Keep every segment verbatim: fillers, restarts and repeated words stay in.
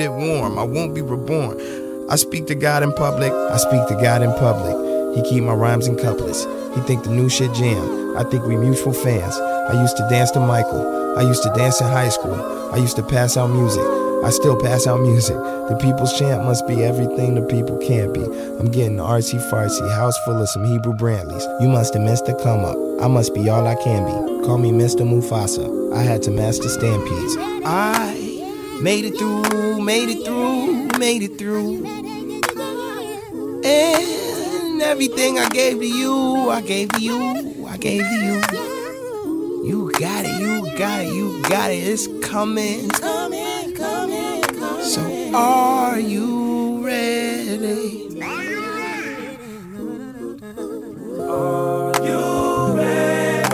keep it warm. I won't be reborn. I speak to God in public. I speak to God in public. He keep my rhymes in couplets. He think the new shit jam. I think we mutual fans. I used to dance to Michael. I used to dance in high school. I used to pass out music. I still pass out music. The people's chant must be everything the people can't be. I'm getting artsy-fartsy, house full of some Hebrew Bradleys. You must have missed the come-up. I must be all I can be. Call me Mister Mufasa. I had to master stampedes. I made it through, made it through, made it through. And everything I gave to you, I gave to you, I gave to you. You got it, you got it, you got it. It's coming, it's coming. So are you ready? Are you ready for your blessing? Are you ready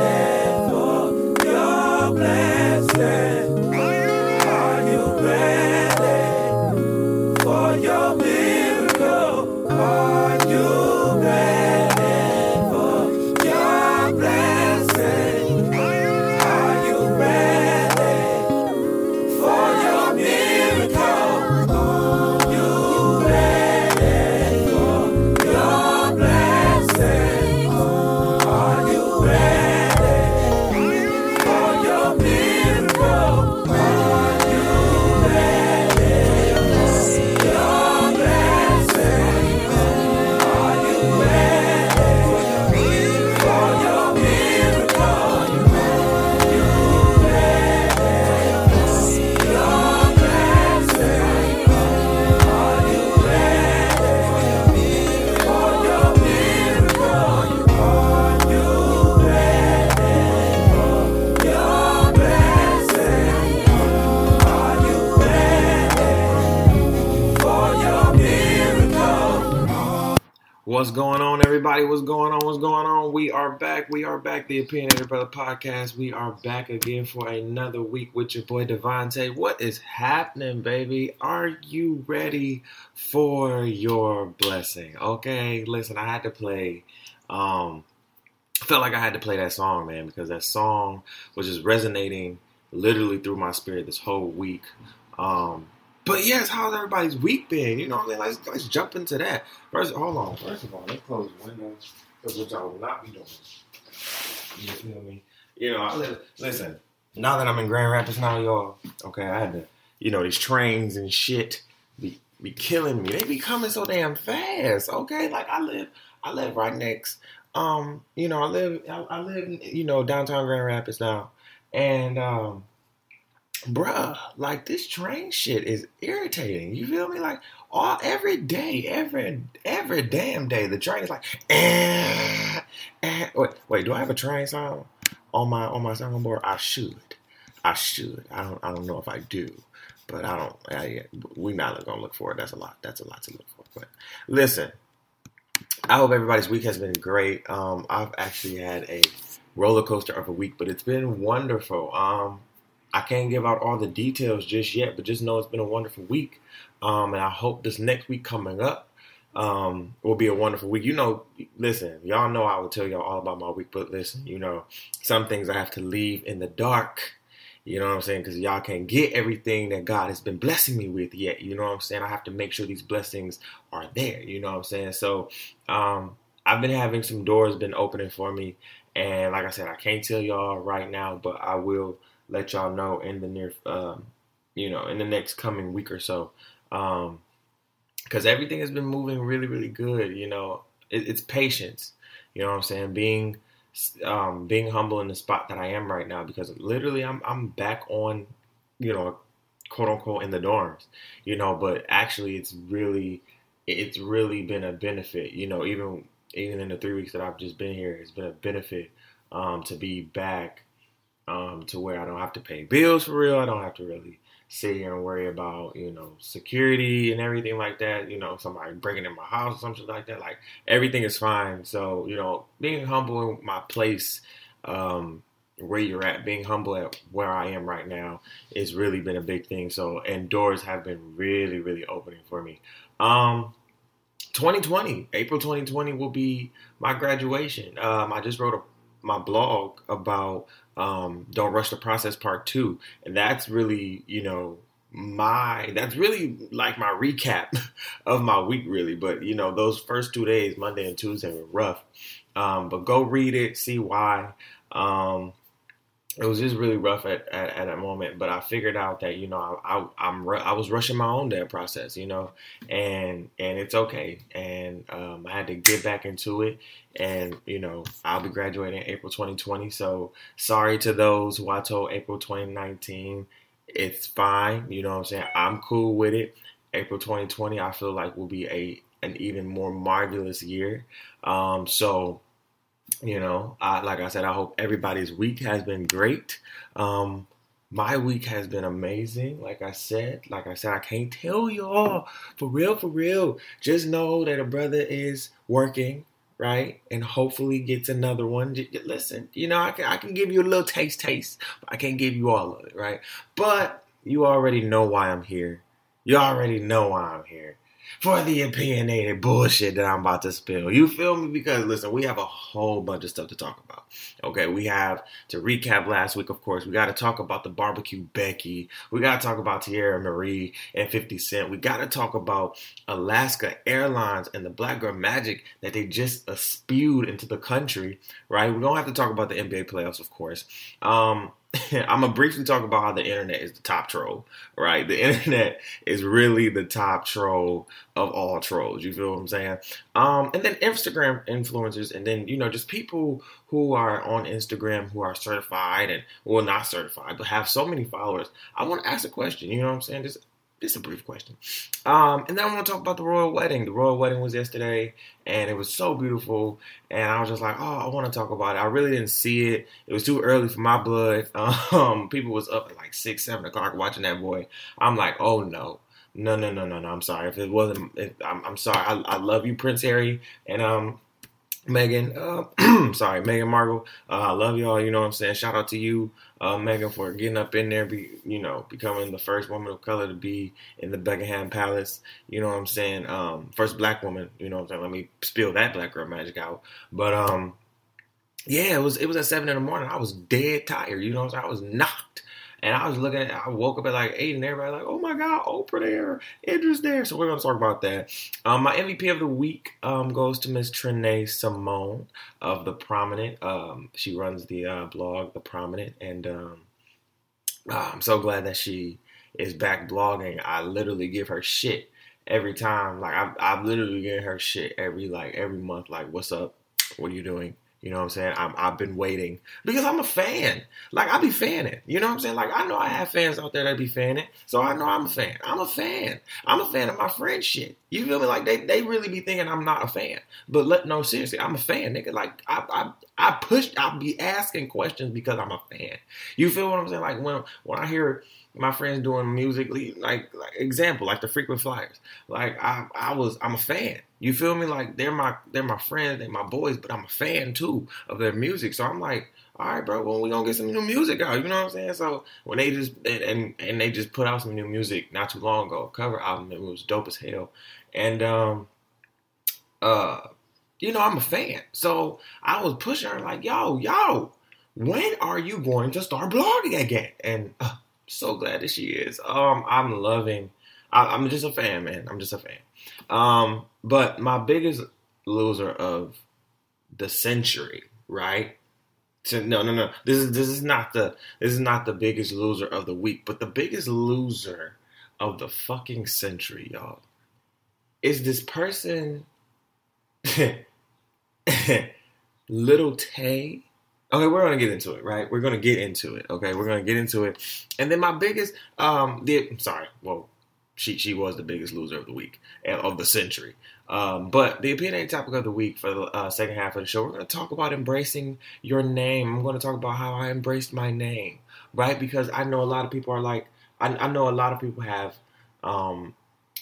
for your miracle? Are you ready for your blessing? Are you ready for your miracle? What's going on, everybody? What's going on? What's going on? We are back. We are back. The Opinionated Brother Podcast. We are back again for another week with your boy Devontae. What is happening, baby? Are you ready for your blessing? Okay, listen, I had to play. Um, felt like I had to play that song, man, because that song was just resonating literally through my spirit this whole week. Um, But yes, how's everybody's week been? You know what I mean? Let's, let's jump into that. First, hold on. First of all, let's close the window, because which I will not be doing. You feel me? You know, I, listen, now that I'm in Grand Rapids now, y'all, okay, I had to, you know, these trains and shit be, be killing me. They be coming so damn fast, okay? Like, I live, I live right next, um, you know, I live, I, I live, you know, downtown Grand Rapids now, and, um, bruh, like, this train shit is irritating. You feel me? Like, all every day, every every damn day, the train is like, eh, eh. Wait, wait, do I have a train song on my on my soundboard? I should, I should. I don't, I don't know if I do, but I don't. I, we're not gonna look for it. That's a lot. That's a lot to look for. But listen, I hope everybody's week has been great. Um, I've actually had a roller coaster of a week, but it's been wonderful. Um. I can't give out all the details just yet, but just know it's been a wonderful week. Um, and I hope this next week coming up um, will be a wonderful week. You know, listen, y'all know I will tell y'all all about my week, but listen, you know, some things I have to leave in the dark. You know what I'm saying? Because y'all can't get everything that God has been blessing me with yet. You know what I'm saying? I have to make sure these blessings are there. You know what I'm saying? So um, I've been having some doors been opening for me. And like I said, I can't tell y'all right now, but I will let y'all know in the near, um, you know, in the next coming week or so, um, because everything has been moving really, really good. You know, it, it's patience. You know what I'm saying? Being, um, being humble in the spot that I am right now, because literally I'm, I'm back on, you know, quote unquote in the dorms. You know, but actually, it's really, it's really been a benefit. You know, even even in the three weeks that I've just been here, it's been a benefit um, to be back. Um, to where I don't have to pay bills for real. I don't have to really sit here and worry about, you know, security and everything like that. You know, somebody breaking in my house or something like that. Like, everything is fine. So, you know, being humble in my place, um, where you're at, being humble at where I am right now, it's really been a big thing. So, and doors have been really, really opening for me. Um, twenty twenty, April twenty twenty will be my graduation. Um, I just wrote a my blog about um, Don't Rush the Process Part two. And that's really, you know, my, that's really like my recap of my week, really. But, you know, those first two days, Monday and Tuesday, were rough. Um, but go read it, see why. Um, it was just really rough at, at, at that moment. But I figured out that, you know, I, I, I'm, I was rushing my own damn process, you know, and and it's okay. And um, I had to get back into it. And, you know, I'll be graduating April twenty twenty. So sorry to those who I told April twenty nineteen. It's fine. You know what I'm saying? I'm cool with it. April twenty twenty, I feel like, will be a an even more marvelous year. Um, so, you know, I, like I said, I hope everybody's week has been great. Um, my week has been amazing. Like I said, like I said, I can't tell y'all for real, for real. Just know that a brother is working, right? And hopefully gets another one. Listen, you know, I can, I can give you a little taste, taste, but I can't give you all of it, right? But you already know why I'm here. You already know why I'm here. For the opinionated bullshit that I'm about to spill. You feel me? Because, listen, we have a whole bunch of stuff to talk about. Okay, we have to recap last week, of course. We got to talk about the barbecue Becky. We got to talk about Tiara Marie and fifty Cent. We got to talk about Alaska Airlines and the black girl magic that they just spewed into the country, right? We're going to have to talk about the N B A playoffs, of course. Um... I'm going to briefly talk about how the internet is the top troll, right? The internet is really the top troll of all trolls. You feel what I'm saying? Um, and then Instagram influencers, and then, you know, just people who are on Instagram who are certified and, well, not certified, but have so many followers. I want to ask a question. You know what I'm saying? Just, just a brief question. Um, and then I want to talk about the royal wedding. The royal wedding was yesterday, and it was so beautiful. And I was just like, oh, I want to talk about it. I really didn't see it. It was too early for my blood. Um, people was up at like six, seven o'clock watching that boy. I'm like, oh, no. No, no, no, no, no. I'm sorry. If it wasn't, if, I'm, I'm sorry. I, I love you, Prince Harry. And, um... Meghan, uh, sorry, Meghan Markle, uh, I love y'all, you know what I'm saying, shout out to you, uh, Meghan, for getting up in there, be, you know, becoming the first woman of color to be in the Buckingham Palace, you know what I'm saying, um, first black woman, you know what I'm saying, let me spill that black girl magic out, but, um, yeah, it was, it was at seven in the morning, I was dead tired, you know what I'm saying, I was knocked. And I was looking at, I woke up at like eight and everybody like, oh my God, Oprah there, Idris there. So we're going to talk about that. Um, my M V P of the week um, goes to Miss Trenae Simone of The Prominent. Um, she runs the uh, blog, The Prominent. And um, oh, I'm so glad that she is back blogging. I literally give her shit every time. Like I, I literally give her shit every, like every month. Like, what's up? What are you doing? You know what I'm saying? I'm, I've been waiting because I'm a fan. Like, I be fanning. You know what I'm saying? Like, I know I have fans out there that be fanning. So I know I'm a fan. I'm a fan. I'm a fan of my friend shit. You feel me? Like, they, they really be thinking I'm not a fan. But let, no, seriously, I'm a fan, nigga. Like, I I, I pushed, I be asking questions because I'm a fan. You feel what I'm saying? Like, when, when I hear my friends doing music, like, like example, like the Frequent Flyers. Like, I, I was, I'm a fan. You feel me? Like, they're my, they're my friends, they're my boys, but I'm a fan, too, of their music. So I'm like, all right, bro, well, we're going to get some new music out. You know what I'm saying? So when they just, and and they just put out some new music not too long ago, a cover album, it was dope as hell. And, um, uh, you know, I'm a fan. So I was pushing her like, yo, yo, when are you going to start blogging again? And uh, so glad that she is. Um, I'm loving, I, I'm just a fan, man. I'm just a fan. Um, but my biggest loser of the century, right? So, no, no, no. This is this is not the this is not the biggest loser of the week, but the biggest loser of the fucking century, y'all, is this person, Little Tay. Okay, we're gonna get into it, right? We're gonna get into it. Okay, we're gonna get into it, and then my biggest, um, the I'm sorry, well. She she was the biggest loser of the week, of the century. Um, but the opinionated topic of the week for the uh, second half of the show, we're going to talk about embracing your name. I'm going to talk about how I embraced my name, right? Because I know a lot of people are like, I, I know a lot of people have um,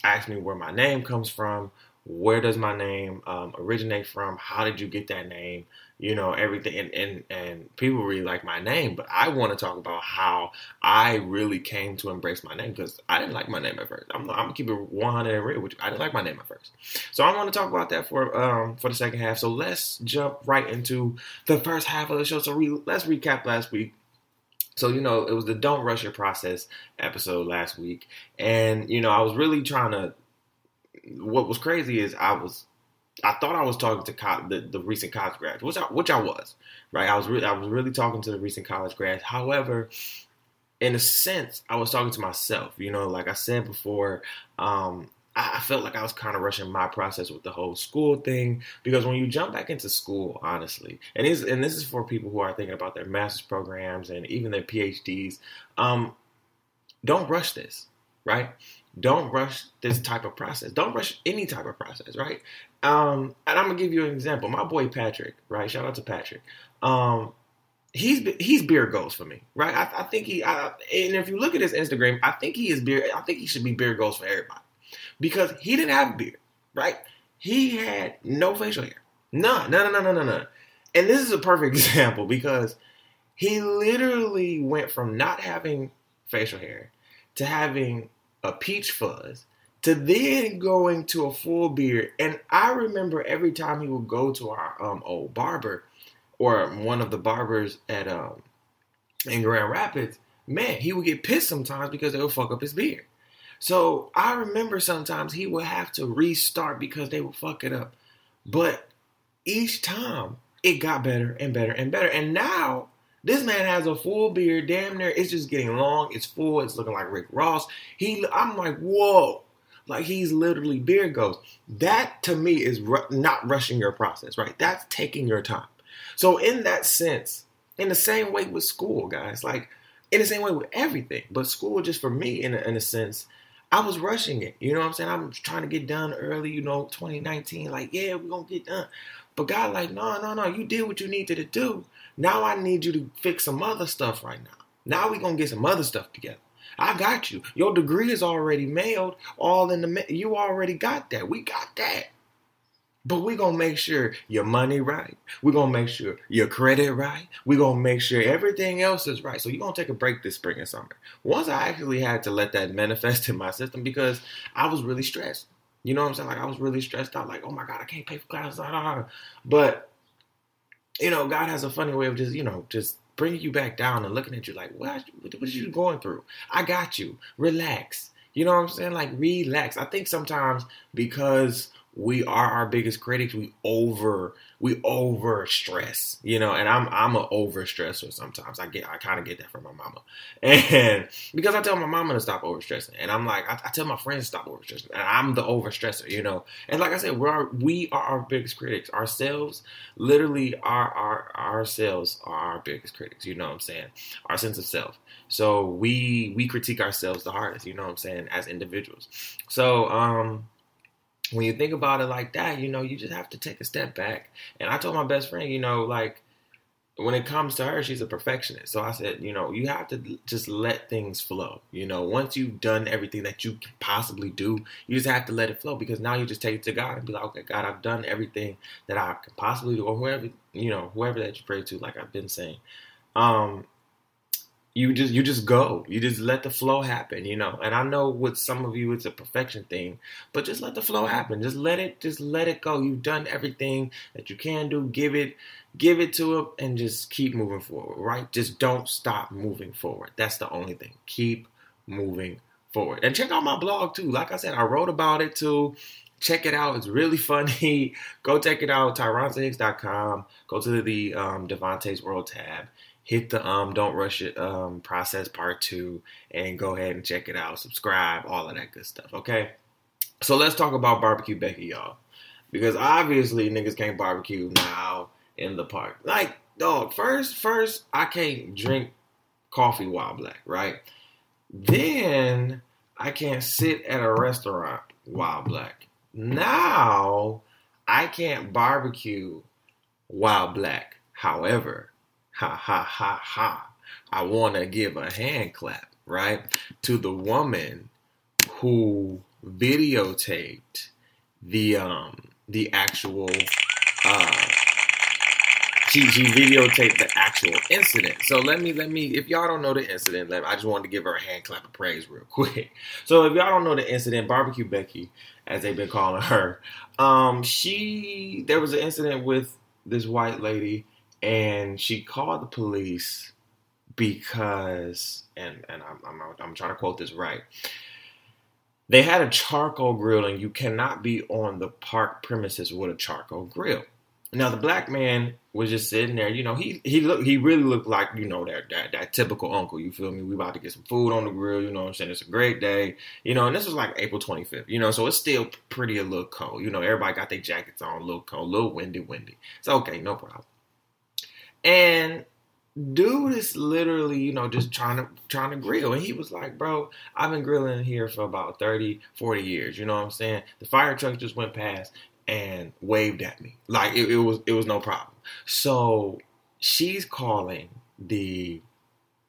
asked me where my name comes from. Where does my name um, originate from? How did you get that name? You know, everything. And, and, and people really like my name, but I want to talk about how I really came to embrace my name because I didn't like my name at first. I'm, I'm going to keep it one hundred and real with you. I didn't like my name at first. So I want to talk about that for um, for the second half. So let's jump right into the first half of the show. So re- let's recap last week. So, you know, it was the Don't Rush Your Process episode last week. And, you know, I was really trying to, what was crazy is I was, I thought I was talking to co- the, the recent college grads, which I, which I was, right? I was, re- I was really talking to the recent college grads. However, in a sense, I was talking to myself, you know, like I said before, um, I felt like I was kind of rushing my process with the whole school thing, because when you jump back into school, honestly, and this, and this is for people who are thinking about their master's programs and even their PhDs, um, don't rush this, right? Don't rush this type of process. Don't rush any type of process, right? Um, and I'm going to give you an example. My boy Patrick, right? Shout out to Patrick. Um, He's he's beer goals for me, right? I, I think he, I, and if you look at his Instagram, I think he is beer. I think he should be beer goals for everybody, because he didn't have beer, right? He had no facial hair, no, no, no, no, no, no. And this is a perfect example, because he literally went from not having facial hair to having a peach fuzz to then going to a full beard. And I remember every time he would go to our um, old barber, or one of the barbers at um in Grand Rapids, man, he would get pissed sometimes because they would fuck up his beard. So I remember sometimes he would have to restart because they would fuck it up. But each time it got better and better and better. And now this man has a full beard, damn near. It's just getting long. It's full. It's looking like Rick Ross. He, I'm like, whoa. Like, he's literally beard goes. That, to me, is ru- not rushing your process, right? That's taking your time. So in that sense, in the same way with school, guys, like in the same way with everything, but school just for me, in a, in a sense, I was rushing it. You know what I'm saying? I'm trying to get done early, you know, twenty nineteen, like, yeah, we're going to get done. But God, like, no, no, no, you did what you needed to do. Now I need you to fix some other stuff right now. Now we're going to get some other stuff together. I got you. Your degree is already mailed, all in the mail. You already got that. We got that. But we're going to make sure your money right. We're going to make sure your credit right. We're going to make sure everything else is right. So you're going to take a break this spring and summer. Once I actually had to let that manifest in my system, because I was really stressed. You know what I'm saying? Like, I was really stressed out. Like, oh, my God, I can't pay for classes. But, you know, God has a funny way of just, you know, just bringing you back down and looking at you like, what, what are you going through? I got you. Relax. You know what I'm saying? Like, relax. I think sometimes because we are our biggest critics, we over, we over stress, you know, and I'm, I'm a over stressor sometimes. I get, I kind of get that from my mama, and because I tell my mama to stop over stressing, and I'm like, I, I tell my friends to stop over stressing, and I'm the over stressor, you know, and like I said, we are, we are our biggest critics. Ourselves, literally our, our, ourselves are our biggest critics, you know what I'm saying? Our sense of self. So we, we critique ourselves the hardest, you know what I'm saying, as individuals. So, um, when you think about it like that, you know, you just have to take a step back. And I told my best friend, you know, like, when it comes to her, she's a perfectionist. So I said, you know, you have to just let things flow. You know, once you've done everything that you can possibly do, you just have to let it flow, because now you just take it to God and be like, okay, God, I've done everything that I can possibly do, or whoever, you know, whoever that you pray to, like I've been saying. Um, You just you just go. You just let the flow happen, you know. And I know with some of you it's a perfection thing, but just let the flow happen. Just let it just let it go. You've done everything that you can do. Give it give it to it and just keep moving forward, right? Just don't stop moving forward. That's the only thing. Keep moving forward. And check out my blog too. Like I said, I wrote about it too. Check it out. It's really funny. Go check it out. Tyronza Hicks dot com. Go to the um, Devontae's World tab. Hit the um, Don't Rush It um, Process Part two, and go ahead and check it out. Subscribe, all of that good stuff, okay? So let's talk about Barbecue Becky, y'all. Because obviously niggas can't barbecue now in the park. Like, dog, first, first, I can't drink coffee while black, right? Then I can't sit at a restaurant while black. Now I can't barbecue while black. However, ha, ha, ha, ha. I want to give a hand clap, right, to the woman who videotaped the, um, the actual, uh, she, she videotaped the actual incident. So let me, let me, if y'all don't know the incident, let, I just wanted to give her a hand clap of praise real quick. So if y'all don't know the incident, Barbecue Becky, as they've been calling her, um, she, there was an incident with this white lady, and she called the police because, and, and I'm, I'm, I'm trying to quote this right, they had a charcoal grill, and you cannot be on the park premises with a charcoal grill. Now, the black man was just sitting there. You know, he he looked, he really looked like, you know, that, that that typical uncle. You feel me? We about to get some food on the grill. You know what I'm saying? It's a great day. You know, and this was like April twenty-fifth. You know, so it's still pretty a little cold. You know, everybody got their jackets on, a little cold, a little windy, windy. It's okay, no problem. And dude is literally, you know, just trying to trying to grill. And he was like, bro, I've been grilling here for about thirty, forty years. You know what I'm saying? The fire truck just went past and waved at me. Like, it, it was it was no problem. So she's calling the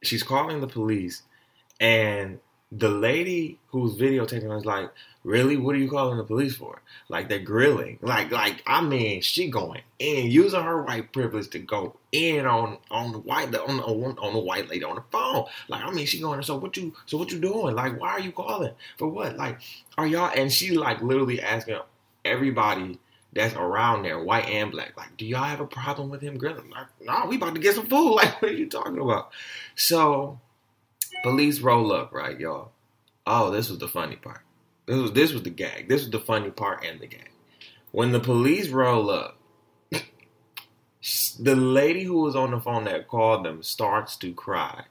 she's calling the police, and the lady who's videotaping her is like, really? What are you calling the police for? Like, they're grilling. Like, like I mean, she going in, using her white privilege to go in on on the white on the, on the white lady on the phone. Like, I mean, she going. So what you so what you doing? Like, why are you calling for what? Like, are y'all? And she like literally asking everybody that's around there, white and black, like, do y'all have a problem with him grilling? Like, no, we about to get some food. Like, what are you talking about? So police roll up, right, y'all? Oh, this was the funny part. This was this was the gag. This was the funny part and the gag. When the police roll up, the lady who was on the phone that called them starts to cry.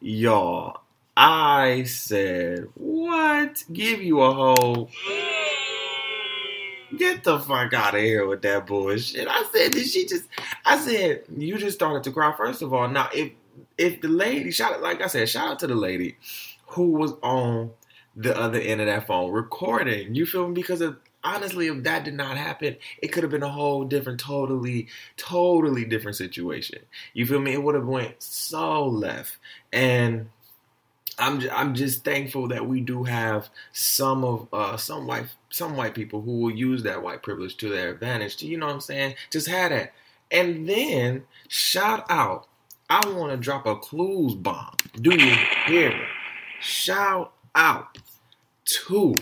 Y'all, I said, what? Give you a whole... Get the fuck out of here with that bullshit. I said, did she just... I said, you just started to cry, first of all. Now, if if the lady... shout Like I said, shout out to the lady who was on the other end of that phone recording. You feel me? Because, of, honestly, if that did not happen, it could have been a whole different, totally, totally different situation. You feel me? It would have went so left. And... I'm just, I'm just thankful that we do have some of uh, some white some white people who will use that white privilege to their advantage. To, you know what I'm saying? Just had that. And then, shout out. I want to drop a clues bomb. Do you hear me? Shout out to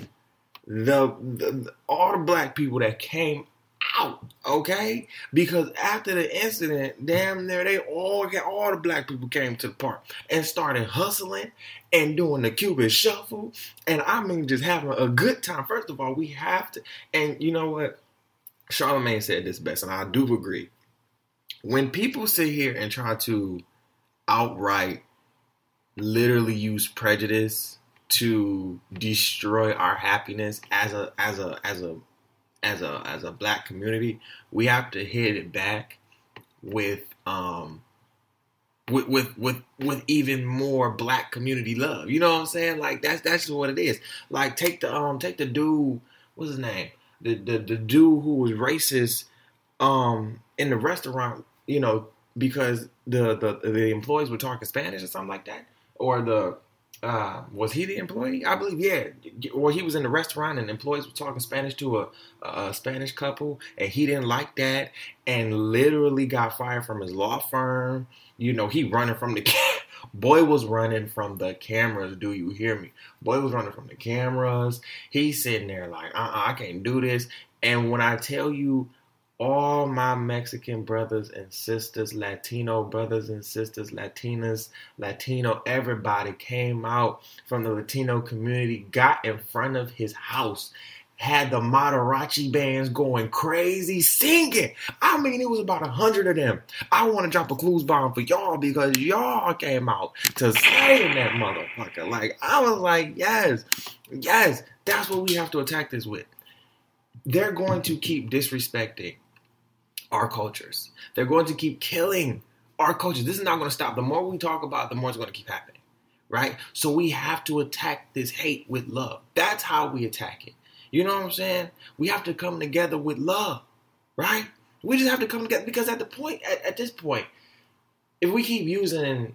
the, the, the all the black people that came out, okay? Because after the incident, damn near they all got all the black people came to the park and started hustling and doing the Cuban shuffle, and I mean just having a good time. First of all, we have to, and you know what? Charlamagne said this best, and I do agree. When people sit here and try to outright literally use prejudice to destroy our happiness as a as a as a As a as a black community, we have to hit it back with um with with with, with even more black community love. You know what I'm saying? Like that's that's what it is. Like take the um take the dude, what's his name? The the, the dude who was racist um in the restaurant, you know, because the, the, the employees were talking Spanish or something like that. Or the Uh, was he the employee? I believe, yeah. Or he was in the restaurant and employees were talking Spanish to a, a Spanish couple, and he didn't like that and literally got fired from his law firm. You know, he running from the... Boy was running from the cameras. Do you hear me? Boy was running from the cameras. He's sitting there like, uh-uh, I can't do this. And when I tell you, all my Mexican brothers and sisters, Latino brothers and sisters, Latinas, Latino, everybody came out from the Latino community, got in front of his house, had the mariachi bands going crazy, singing. I mean, it was about a hundred of them. I want to drop a clues bomb for y'all because y'all came out to save that motherfucker. Like, I was like, yes, yes, that's what we have to attack this with. They're going to keep disrespecting our cultures. They're going to keep killing our cultures. This is not going to stop. The more we talk about it, the more it's going to keep happening, right? So we have to attack this hate with love. That's how we attack it. You know what I'm saying? We have to come together with love, right? We just have to come together because at the point, at, at this point, if we keep using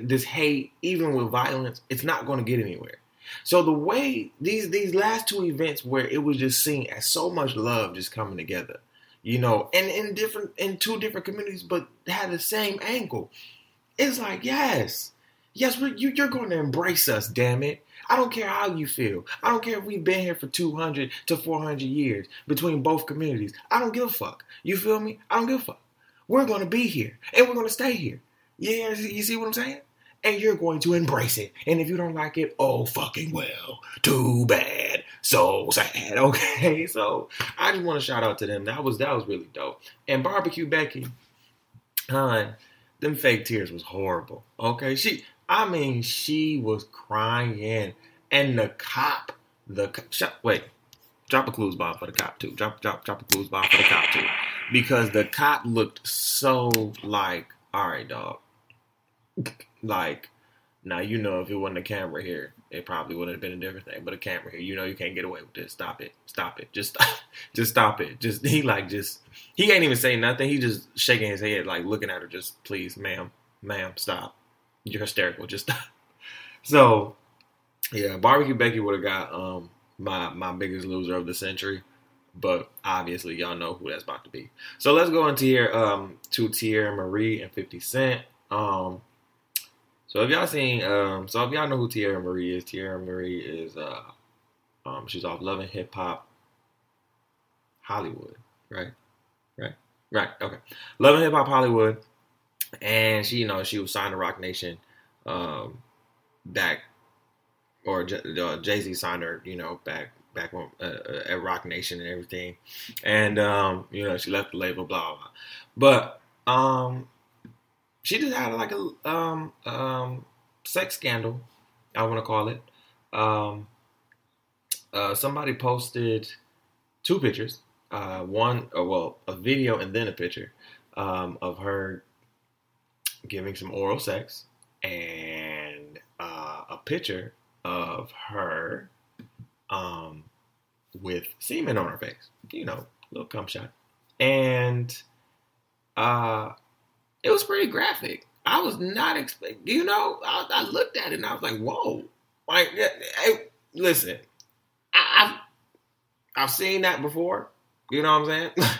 this hate, even with violence, it's not going to get anywhere. So the way these these last two events where it was just seen as so much love just coming together, you know, and in different in two different communities, but had the same angle. It's like, yes, yes, we're, you, you're going to embrace us, damn it. I don't care how you feel. I don't care if we've been here for two hundred to four hundred years between both communities. I don't give a fuck. You feel me? I don't give a fuck. We're going to be here, and we're going to stay here. Yeah, you see what I'm saying? And you're going to embrace it. And if you don't like it, oh, fucking well. Too bad. So sad. Okay, so I just want to shout out to them. That was that was really dope. And Barbecue Becky, hon, them fake tears was horrible. Okay, she, I mean, she was crying. And the cop, the cop, sh- wait, drop a clues bomb for the cop too. Drop, drop, drop a clues bomb for the cop too. Because the cop looked so like, all right, dog. Like, now, you know, if it wasn't a camera here, it probably would have been a different thing. But a camera here, you know, you can't get away with this. Stop it. Stop it. Just stop. Just stop it. Just, he like, just, he can't even say nothing. He just shaking his head, like looking at her, just, please, ma'am, ma'am, stop. You're hysterical. Just stop. So, yeah, Barbecue Becky would have got um my, my biggest loser of the century. But obviously, y'all know who that's about to be. So let's go into here um, to Tiara Marie and fifty Cent. Um, so if y'all seen, um, so if y'all know who Tiara Marie is, Tiara Marie is, uh, um, she's off Love and Hip Hop Hollywood, right? Right? Right, okay. Love and Hip Hop Hollywood. And she, you know, she was signed to Roc Nation um, back, or uh, Jay-Z signed her, you know, back. back when, uh, at Roc Nation and everything. And, um, you know, she left the label, blah, blah, blah. But um, she just had like a um, um, sex scandal, I want to call it. Um, uh, somebody posted two pictures, uh, one, or well, a video and then a picture um, of her giving some oral sex, and uh, a picture of her Um, with semen on her face, you know, little cum shot, and uh, it was pretty graphic. I was not expecting, you know, I, I looked at it and I was like, whoa, like, hey, listen, I, I've I've seen that before, you know what I'm saying?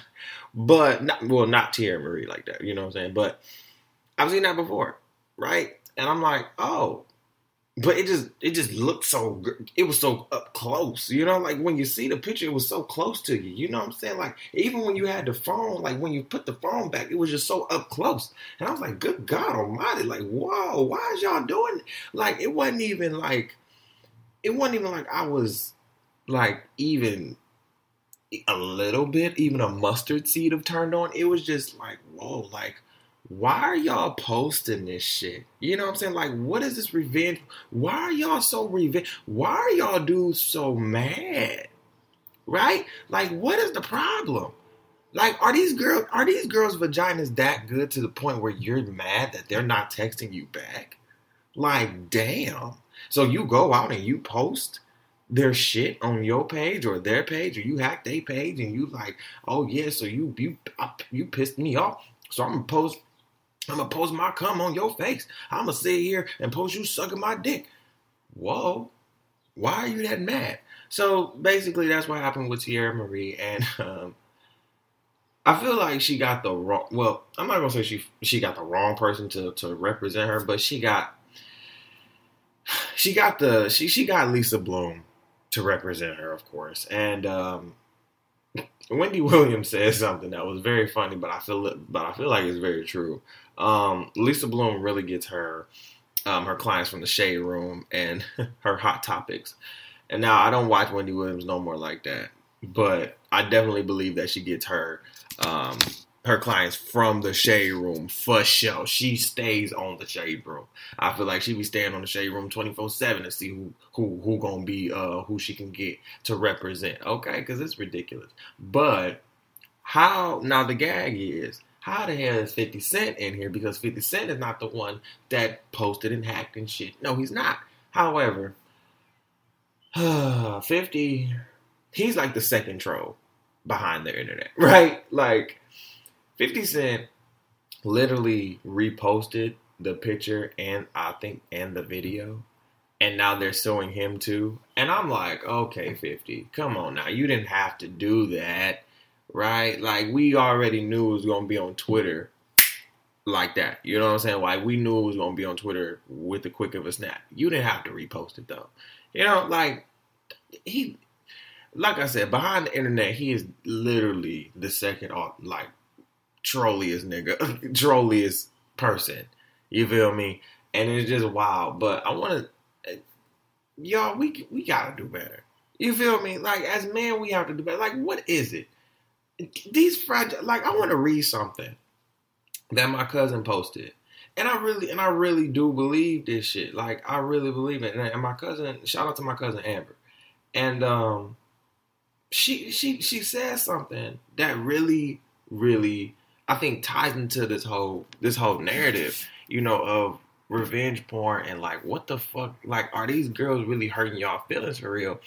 But not, well, not Tiara Marie like that, you know what I'm saying? But I've seen that before, right? And I'm like, oh. But it just it just looked so, it was so up close, you know, like when you see the picture, it was so close to you, you know what I'm saying? Like, even when you had the phone, like when you put the phone back, it was just so up close. And I was like, good God almighty, like, whoa, why is y'all doing it? Like, it wasn't even like, it wasn't even like I was like even a little bit, even a mustard seed of turned on. It was just like, whoa, like. Why are y'all posting this shit? You know what I'm saying? Like, what is this revenge? Why are y'all so revenge? Why are y'all dudes so mad? Right? Like, what is the problem? Like, are these girls, are these girls' vaginas that good to the point where you're mad that they're not texting you back? Like, damn. So you go out and you post their shit on your page or their page, or you hack their page and you like, oh yeah, so you you you pissed me off. So I'm gonna post. I'm going to post my cum on your face. I'm going to sit here and post you sucking my dick. Whoa. Why are you that mad? So basically that's what happened with Tiara Marie. And um, I feel like she got the wrong, well, I'm not going to say she she got the wrong person to, to represent her, but she got, she got the, she, she got Lisa Bloom to represent her, of course. And um, Wendy Williams said something that was very funny, but I feel, but I feel like it's very true. Um, Lisa Bloom really gets her um, her clients from the Shade Room and her Hot Topics. And now I don't watch Wendy Williams no more like that, but I definitely believe that she gets her um, her clients from the Shade Room for sure. She stays on the Shade Room. I feel like she be staying on the Shade Room twenty-four seven to see who who who gonna be uh, who she can get to represent. Okay, because it's ridiculous. But how now the gag is. How the hell is fifty Cent in here? Because fifty Cent is not the one that posted and hacked and shit. No, he's not. However, fifty, he's like the second troll behind the internet, right? Like, fifty Cent literally reposted the picture and I think and the video. And now they're suing him too. And I'm like, okay, fifty, come on now. You didn't have to do that. Right? Like, we already knew it was going to be on Twitter like that. You know what I'm saying? Like, we knew it was going to be on Twitter with the quick of a snap. You didn't have to repost it, though. You know, like, he, like I said, behind the internet, he is literally the second, like, trolliest nigga, trolliest person. You feel me? And it's just wild. But I want to, y'all, we we gotta do better. You feel me? Like, as men, we have to do better. Like, what is it? These fragile, like, I want to read something that my cousin posted. And I really, and I really do believe this shit. Like, I really believe it. And my cousin, shout out to my cousin Amber. And um, she she she said something that really, really, I think ties into this whole this whole narrative, you know, of revenge porn and like, what the fuck? Like, are these girls really hurting y'all feelings for real?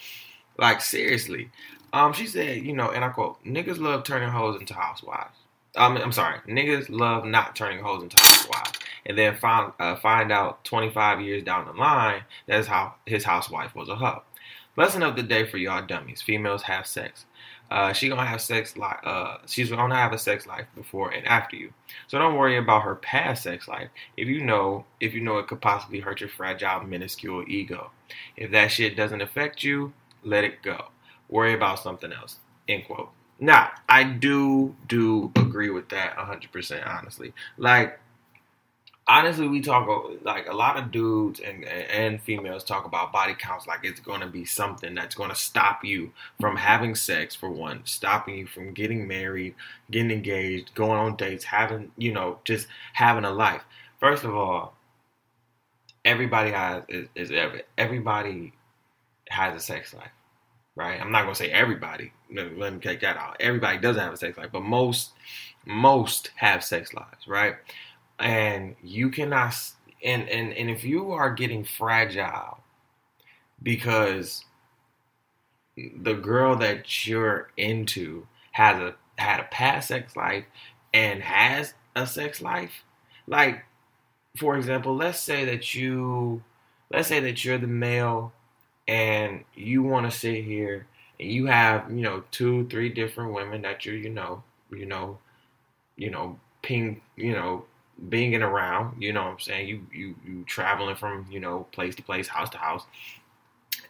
Like, seriously. Um, she said, you know, and I quote, niggas love turning hoes into housewives. Um, I'm sorry, niggas love not turning hoes into housewives. And then find, uh, find out twenty-five years down the line, that's how his housewife was a hoe. Lesson of the day for y'all dummies. Females have sex. Uh, she gonna have sex life. Uh, she's gonna have a sex life before and after you. So don't worry about her past sex life. If you know, if you know it could possibly hurt your fragile, minuscule ego. If that shit doesn't affect you, let it go. Worry about something else. End quote. Now, I do do agree with that one hundred percent, honestly. Like, honestly, we talk, like, a lot of dudes and, and females talk about body counts like it's going to be something that's going to stop you from having sex, for one, stopping you from getting married, getting engaged, going on dates, having, you know, just having a life. First of all, everybody has, is, is every, everybody has a sex life. Right? I'm not going to say everybody. Let me take that out. Everybody doesn't have a sex life, but most, most have sex lives, right? And you cannot, and, and, and if you are getting fragile because the girl that you're into has a, had a past sex life and has a sex life, like, for example, let's say that you, let's say that you're the male and you want to sit here and you have, you know, two, three different women that you're, you know, you know, you know, ping, you know, being around, you know what I'm saying? You, you, you traveling from, you know, place to place, house to house.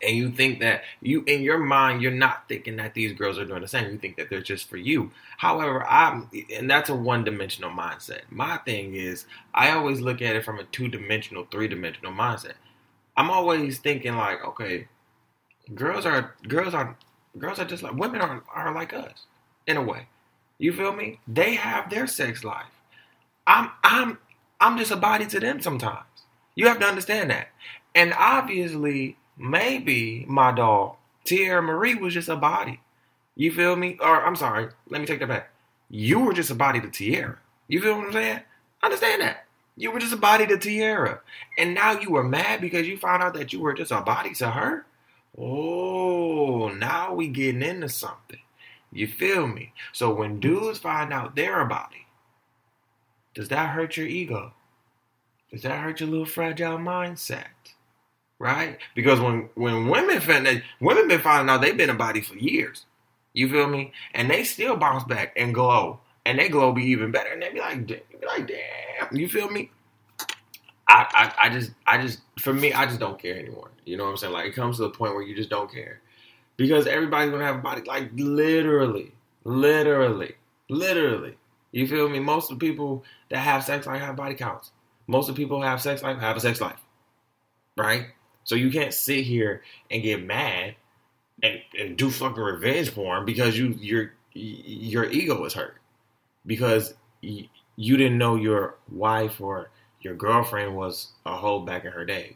And you think that you, in your mind, you're not thinking that these girls are doing the same. You think that they're just for you. However, I'm, and that's a one-dimensional mindset. My thing is, I always look at it from a two-dimensional, three-dimensional mindset. I'm always thinking like, okay, girls are girls are girls are just like women are are like us in a way. You feel me? They have their sex life. I'm I'm I'm just a body to them sometimes. You have to understand that. And obviously, maybe my dog Tiara Marie was just a body. You feel me? Or I'm sorry, let me take that back. You were just a body to Tiara. You feel what I'm saying? Understand that. You were just a body to Tiara. And now you were mad because you found out that you were just a body to her? Oh, now we getting into something. You feel me? So when dudes find out they're a body, does that hurt your ego? Does that hurt your little fragile mindset? Right? Because when, when women find that, women been finding out they've been a body for years. You feel me? And they still bounce back and glow. And they glow be even better. And they be like, they be like, damn, you feel me? I, I, I just, I just, for me, I just don't care anymore. You know what I'm saying? Like, it comes to the point where you just don't care. Because everybody's going to have a body, like, literally, literally, literally. You feel me? Most of the people that have sex life have body counts. Most of the people who have sex life have a sex life. Right? So you can't sit here and get mad and, and do fucking revenge porn because you, your, your ego is hurt. Because you didn't know your wife or your girlfriend was a hoe back in her days.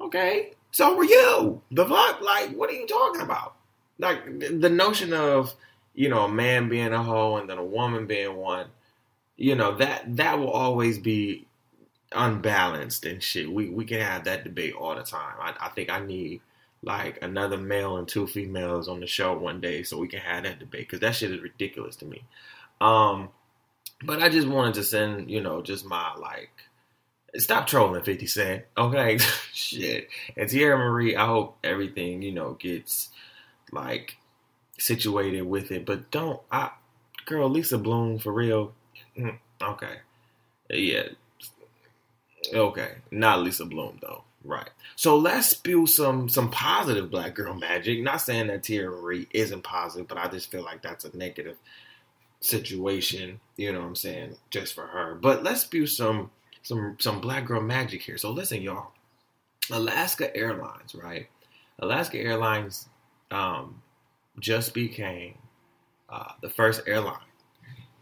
Okay, so were you. The fuck? Like, what are you talking about? Like, the notion of, you know, a man being a hoe and then a woman being one, you know, that that will always be unbalanced and shit. We we can have that debate all the time. I, I think I need, like, another male and two females on the show one day so we can have that debate. Because that shit is ridiculous to me. Um, but I just wanted to send, you know, just my, like, stop trolling fifty Cent, okay? Shit. And Tiara Marie, I hope everything, you know, gets, like, situated with it. But don't, I, girl, Lisa Bloom, for real, okay. Yeah, okay. Not Lisa Bloom, though, right. So let's spew some, some positive black girl magic. Not saying that Tiara Marie isn't positive, but I just feel like that's a negative situation, you know what I'm saying, just for her. But let's do some some some black girl magic here. So listen, y'all. Alaska Airlines, right? Alaska Airlines um, just became uh, the first airline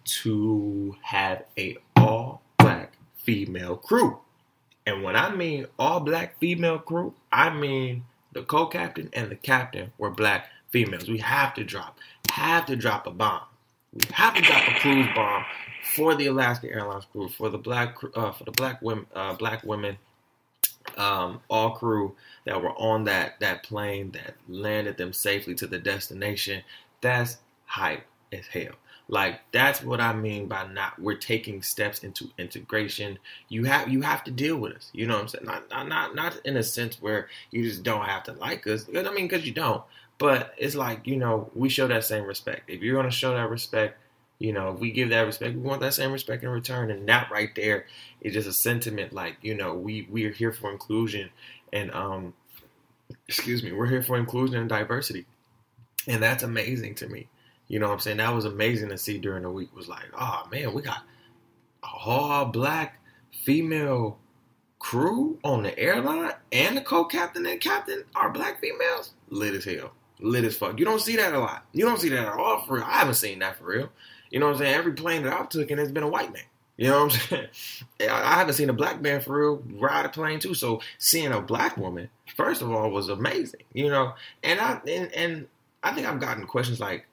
to have a all-black female crew. And when I mean all-black female crew, I mean the co-captain and the captain were black females. We have to drop, have to drop a bomb. We have to drop a cruise bomb for the Alaska Airlines crew, for the black, uh, for the black women, uh, black women, um, all crew that were on that that plane that landed them safely to the destination. That's hype as hell. Like, that's what I mean by not, we're taking steps into integration. You have, you have to deal with us. You know what I'm saying? Not, not, not in a sense where you just don't have to like us. I mean, because you don't. But it's like, you know, we show that same respect. If you're going to show that respect, you know, if we give that respect, we want that same respect in return. And that right there is just a sentiment like, you know, we, we are here for inclusion and, um, excuse me, we're here for inclusion and diversity. And that's amazing to me. You know what I'm saying? That was amazing to see during the week. Was like, oh man, we got a all black female crew on the airline and the co-captain and captain are black females. Lit as hell. Lit as fuck. You don't see that a lot. You don't see that at all for real. I haven't seen that for real. You know what I'm saying? Every plane that I've taken has been a white man. You know what I'm saying? I haven't seen a black man for real ride a plane too. So seeing a black woman, first of all, was amazing. You know, and I and, and I think I've gotten questions like,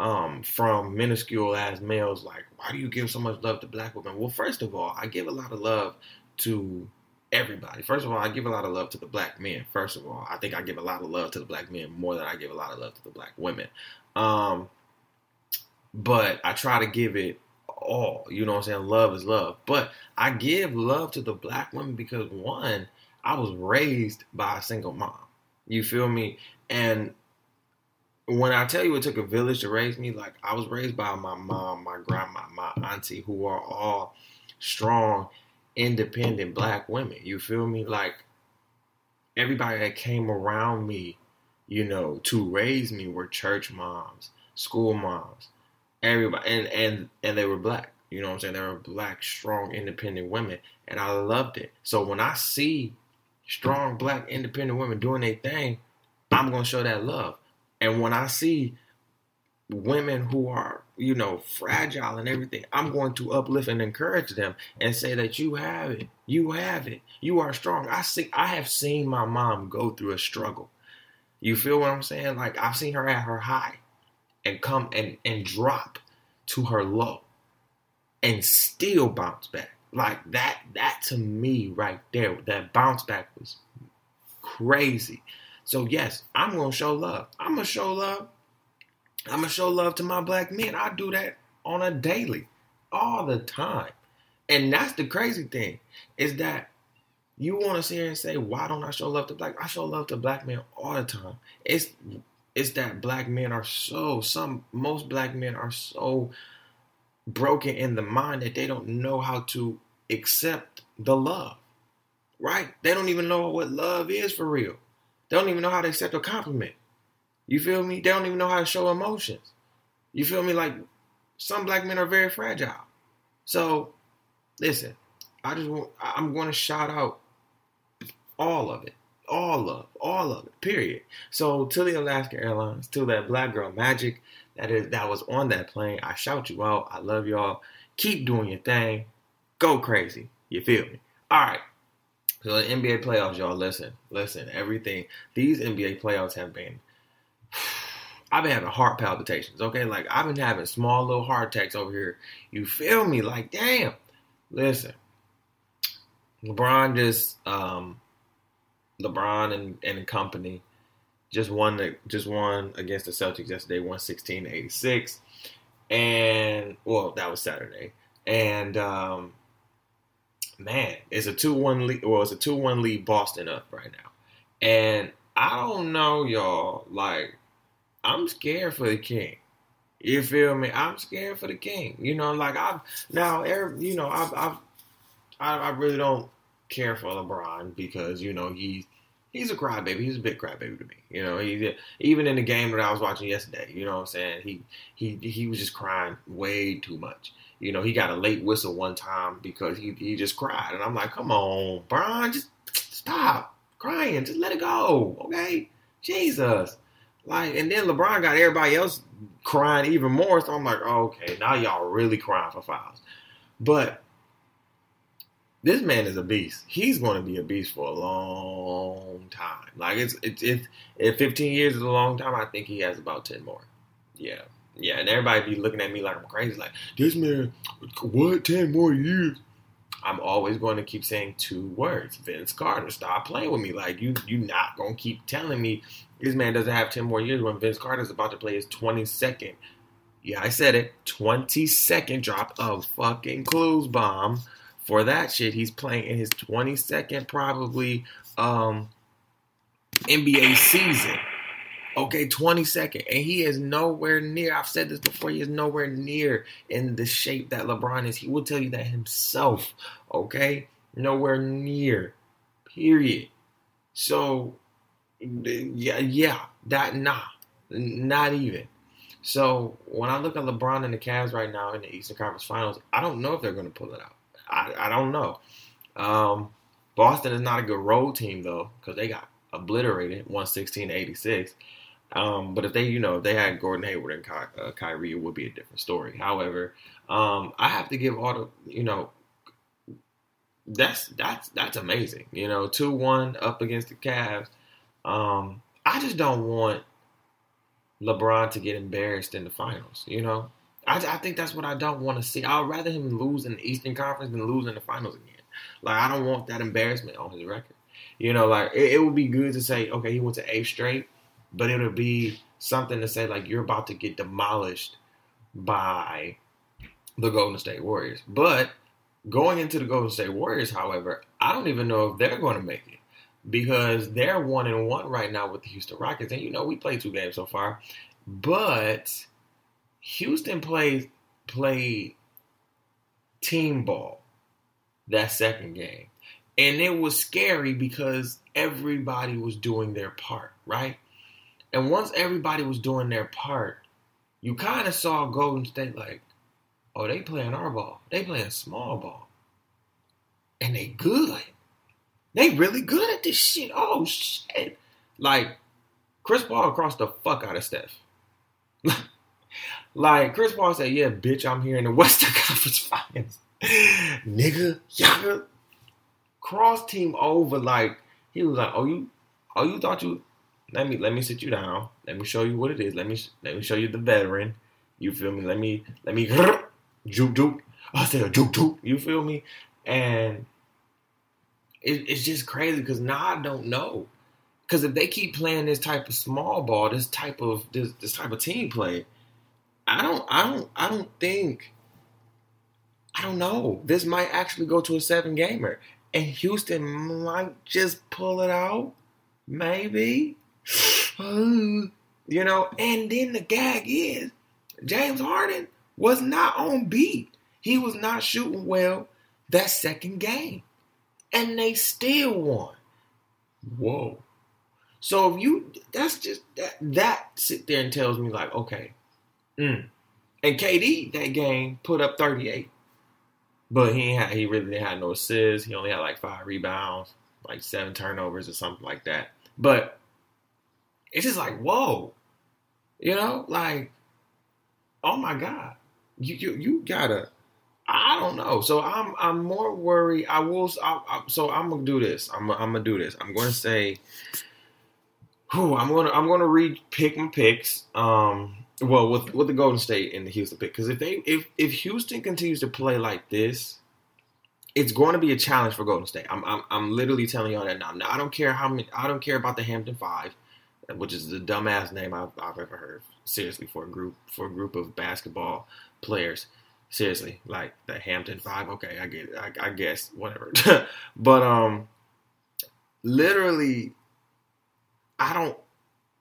Um, from minuscule ass males, like, why do you give so much love to black women? Well, first of all, I give a lot of love to everybody. First of all, I give a lot of love to the black men. First of all, I think I give a lot of love to the black men more than I give a lot of love to the black women. Um, but I try to give it all, you know what I'm saying? Love is love. But I give love to the black women because, one, I was raised by a single mom. You feel me? And when I tell you it took a village to raise me, like, I was raised by my mom, my grandma, my auntie, who are all strong, independent black women. You feel me? Like, everybody that came around me, you know, to raise me were church moms, school moms, everybody. And, and, and they were black. You know what I'm saying? They were black, strong, independent women. And I loved it. So when I see strong, black, independent women doing their thing, I'm going to show that love. And when I see women who are, you know, fragile and everything, I'm going to uplift and encourage them and say that you have it. You have it. You are strong. I see, I have seen my mom go through a struggle. You feel what I'm saying? Like, I've seen her at her high and come and, and drop to her low and still bounce back. Like, that, that to me right there, that bounce back was crazy. So, yes, I'm going to show love. I'm going to show love. I'm going to show love to my black men. I do that on a daily, all the time. And that's the crazy thing, is that you want to sit here and say, why don't I show love to black? I show love to black men all the time. It's it's that black men are so, some most black men are so broken in the mind that they don't know how to accept the love, right? They don't even know what love is for real. They don't even know how to accept a compliment. You feel me? They don't even know how to show emotions. You feel me? Like, some black men are very fragile. So, listen, I just want, I'm going to shout out all of it. All of, all of it, period. So, to the Alaska Airlines, to that black girl magic that is that was on that plane, I shout you out. I love y'all. Keep doing your thing. Go crazy. You feel me? All right. So the N B A playoffs, y'all, listen, listen, everything. These N B A playoffs have been, I've been having heart palpitations, okay? Like, I've been having small little heart attacks over here. You feel me? Like, damn. Listen, LeBron just, um, LeBron and, and company just won, the, just won against the Celtics yesterday, one sixteen to eighty-six. And, well, that was Saturday. And, um. Man, it's a two one lead. Well, it's a two one lead Boston up right now. And I don't know, y'all. Like, I'm scared for the king. You feel me? I'm scared for the king. You know, like, I've, now, you know, I've, I've, I I really don't care for LeBron because, you know, he, he's a crybaby. He's a big crybaby to me. You know, he, even in the game that I was watching yesterday, you know what I'm saying? He he he was just crying way too much. You know, he got a late whistle one time because he, he just cried. And I'm like, come on, Bron, just stop crying. Just let it go, okay? Jesus. Like, and then LeBron got everybody else crying even more. So I'm like, oh, okay, now y'all really crying for fouls. But this man is a beast. He's going to be a beast for a long time. Like, it's it's it's if fifteen years is a long time, I think he has about ten more. Yeah. Yeah, and everybody be looking at me like I'm crazy. Like, this man, what, ten more years? I'm always going to keep saying two words. Vince Carter, stop playing with me. Like, you, you not going to keep telling me this man doesn't have ten more years when Vince Carter's about to play his twenty-second. Yeah, I said it. twenty-second drop of fucking clues bomb. For that shit, he's playing in his twenty-second probably um, N B A season. Okay, twenty-second. And he is nowhere near. I've said this before. He is nowhere near in the shape that LeBron is. He will tell you that himself. Okay? Nowhere near. Period. So, yeah, yeah. That, nah. Not even. So, when I look at LeBron and the Cavs right now in the Eastern Conference Finals, I don't know if they're going to pull it out. I, I don't know. Um, Boston is not a good road team, though, because they got obliterated, one sixteen to eighty-six. Um, but if they, you know, if they had Gordon Hayward and Ky- uh, Kyrie, it would be a different story. However, um, I have to give all the, you know, that's that's that's amazing. You know, two one up against the Cavs. Um, I just don't want LeBron to get embarrassed in the finals, you know. I, I think that's what I don't want to see. I'd rather him lose in the Eastern Conference than lose in the finals again. Like, I don't want that embarrassment on his record. You know, like, it, it would be good to say, okay, he went to eight straight, but it'll be something to say, like, you're about to get demolished by the Golden State Warriors. But going into the Golden State Warriors, however, I don't even know if they're going to make it because they're one and one right now with the Houston Rockets. And, you know, we played two games so far, but Houston plays played team ball that second game. And it was scary because everybody was doing their part, right? And once everybody was doing their part, you kind of saw Golden State like, oh, they playing our ball. They playing small ball. And they good. They really good at this shit. Oh, shit. Like, Chris Paul crossed the fuck out of Steph. Like, Chris Paul said, yeah, bitch, I'm here in the Western Conference Finals. Nigga, y'all cross team over. Like, he was like, oh, you oh, you thought you, let me let me sit you down. Let me show you what it is. Let me let me show you the veteran. You feel me? Let me, let me, juke, juke. I said, juke, juke. You feel me? And it, it's just crazy because now I don't know. Because if they keep playing this type of small ball, this type of, this, this type of team play, I don't, I don't, I don't think, I don't know. This might actually go to a seven gamer, and Houston might just pull it out, maybe. You know, and then the gag is James Harden was not on beat. He was not shooting well that second game, and they still won. Whoa! So if you, that's just that. That sit there and tells me like, okay. Mm. And K D that game put up thirty-eight, but he ain't had, he really didn't have no assists. He only had like five rebounds, like seven turnovers or something like that. But it's just like, whoa, you know, like, oh my God, you you, you gotta. I don't know. So I'm I'm more worried. I will. I, I, so I'm gonna do this. I'm I'm gonna do this. I'm gonna say, whew, I'm gonna I'm gonna re pick my picks. Um. Well, with with the Golden State and the Houston pick, because if they if, if Houston continues to play like this, it's going to be a challenge for Golden State. I'm I'm, I'm literally telling y'all that now. now. I don't care how many. I don't care about the Hampton Five, which is the dumbass name I've, I've ever heard. Seriously, for a group for a group of basketball players. Seriously, like the Hampton Five. Okay, I get it. I, I guess whatever. But um, literally, I don't.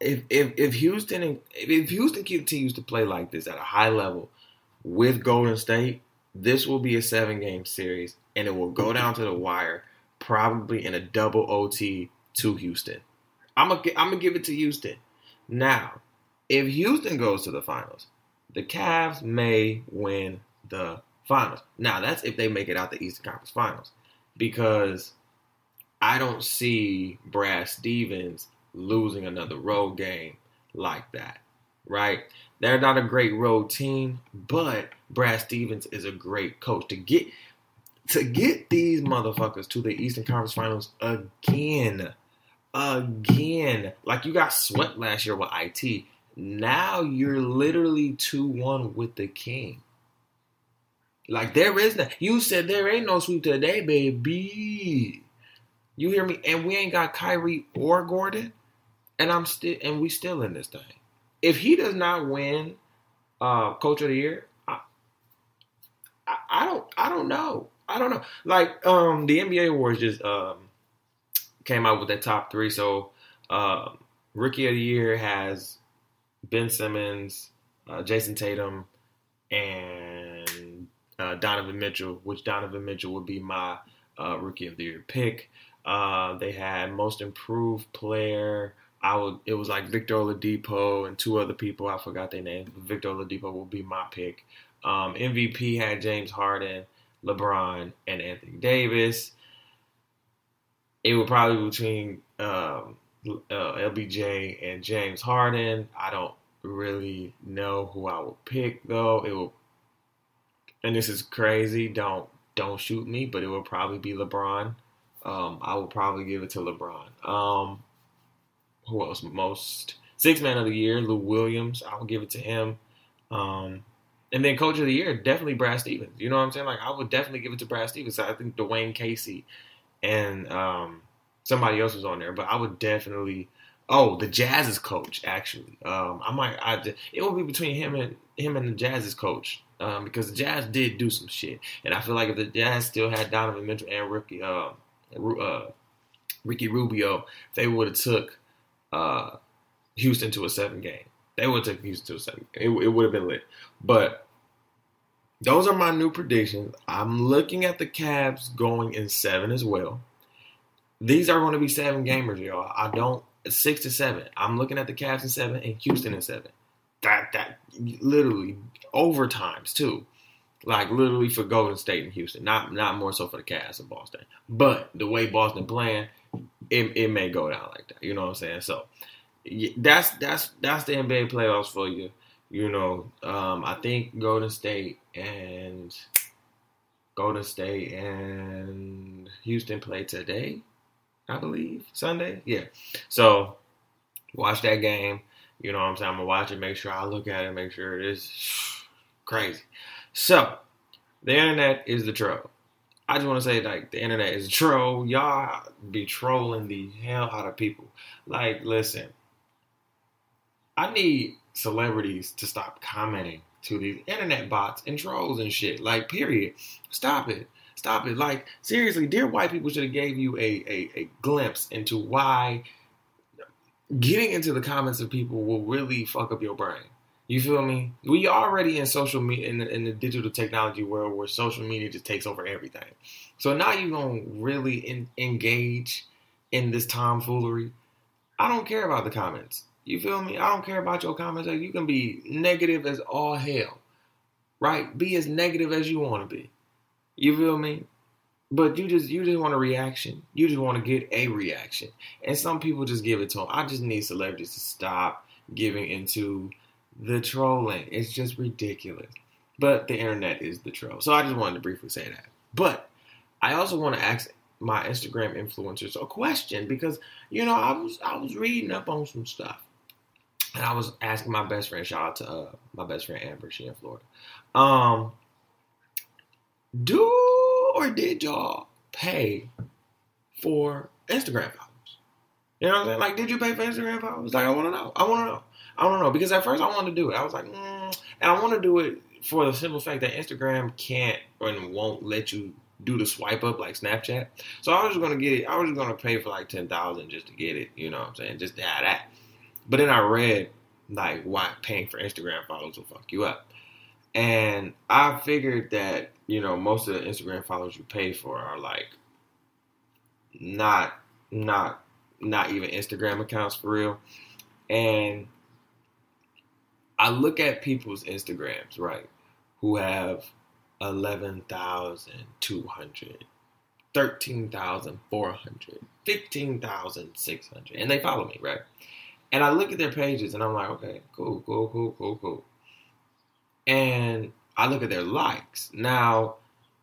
If if if Houston if Houston continues to play like this at a high level with Golden State, this will be a seven game series, and it will go down to the wire, probably in a double O T to Houston. I'm gonna I'm gonna give it to Houston. Now, if Houston goes to the finals, the Cavs may win the finals. Now, that's if they make it out the Eastern Conference Finals, because I don't see Brad Stevens losing another road game like that, right? They're not a great road team, but Brad Stevens is a great coach. To get to get these motherfuckers to the Eastern Conference Finals again, again, like you got swept last year with I T. Now you're literally two one with the King. Like there is no, you said there ain't no sweep today, baby. You hear me? And we ain't got Kyrie or Gordon, and I'm still and we still in this thing. If he does not win uh, Coach of the Year, I, I, I don't I don't know. I don't know. Like um, the N B A Awards just um, came out with their top three. So uh, Rookie of the Year has Ben Simmons, uh, Jason Tatum, and uh, Donovan Mitchell, which Donovan Mitchell would be my uh, Rookie of the Year pick. Uh, they had most improved player. I would. It was like Victor Ladipo and two other people. I forgot their names. Victor Ladipo will be my pick. Um, M V P had James Harden, LeBron, and Anthony Davis. It would probably be between um, uh, L B J and James Harden. I don't really know who I would pick though. It will, and this is crazy. Don't don't shoot me, but it would probably be LeBron. Um, I will probably give it to LeBron. Um, who else? Most sixth man of the year, Lou Williams. I will give it to him. Um, and then coach of the year, definitely Brad Stevens. You know what I'm saying? Like I would definitely give it to Brad Stevens. I think Dwayne Casey and um, somebody else was on there, but I would definitely. Oh, the Jazz's coach actually. Um, I might. I it would be between him and him and the Jazz's coach um, because the Jazz did do some shit, and I feel like if the Jazz still had Donovan Mitchell and Ricky. Uh, Uh, Ricky Rubio, they would have took uh, Houston to a seven game. They would have took Houston to a seven game. It, it would have been lit. But those are my new predictions. I'm looking at the Cavs going in seven as well. These are going to be seven gamers, y'all. I don't six to seven. I'm looking at the Cavs in seven and Houston in seven. That that literally overtimes too. Like, literally for Golden State and Houston. Not not more so for the Cavs and Boston. But the way Boston playing, it, it may go down like that. You know what I'm saying? So, that's that's that's the N B A playoffs for you. You know, um, I think Golden State and Golden State and Houston play today, I believe. Sunday? Yeah. So, watch that game. You know what I'm saying? I'm going to watch it, make sure I look at it, make sure it is crazy. So, the internet is the troll. I just want to say, like, the internet is a troll. Y'all be trolling the hell out of people. Like, listen, I need celebrities to stop commenting to these internet bots and trolls and shit. Like, period. Stop it. Stop it. Like, seriously, dear white people should have gave you a, a, a glimpse into why getting into the comments of people will really fuck up your brain. You feel me? We already in social media, in the, in the digital technology world where social media just takes over everything. So now you're going to really in, engage in this tomfoolery. I don't care about the comments. You feel me? I don't care about your comments. Like, you can be negative as all hell, right? Be as negative as you want to be. You feel me? But you just you just want a reaction. You just want to get a reaction. And some people just give it to them. I just need celebrities to stop giving into the trolling. It's just ridiculous. But the internet is the troll. So I just wanted to briefly say that. But I also want to ask my Instagram influencers a question because, you know, I was I was reading up on some stuff. And I was asking my best friend, shout out to uh, my best friend Amber, she in Florida. Um, do or did y'all pay for Instagram followers? You know what I'm saying? Like, did you pay for Instagram followers? Like, I want to know. I want to know. I don't know, because at first I wanted to do it. I was like, mm, and I want to do it for the simple fact that Instagram can't and won't let you do the swipe up like Snapchat. So I was just going to get it. I was just going to pay for like ten thousand dollars just to get it. You know what I'm saying? Just that, that. But then I read like why paying for Instagram followers will fuck you up. And I figured that, you know, most of the Instagram followers you pay for are like not, not not even Instagram accounts for real. And I look at people's Instagrams, right, who have eleven thousand two hundred, thirteen thousand four hundred, fifteen thousand six hundred, and they follow me, right? And I look at their pages, and I'm like, okay, cool, cool, cool, cool, cool. And I look at their likes. Now,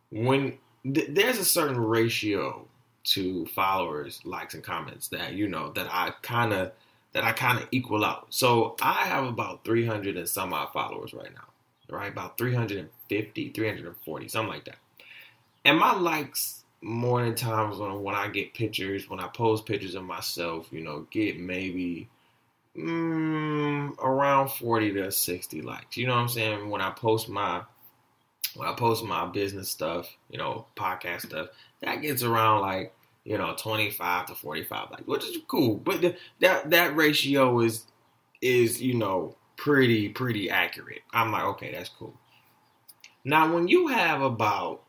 when th- there's a certain ratio to followers, likes, and comments that, you know, that I kind of that I kind of equal out. So I have about three hundred and some odd followers right now, right? About three hundred fifty, three hundred forty, something like that. And my likes, more than times when, when I get pictures, when I post pictures of myself, you know, get maybe mm, around forty to sixty likes. You know what I'm saying? When I post my, when I post my business stuff, you know, podcast stuff, that gets around like, you know, twenty-five to forty-five, like, which is cool. But th- that that ratio is, is you know, pretty, pretty accurate. I'm like, okay, that's cool. Now, when you have about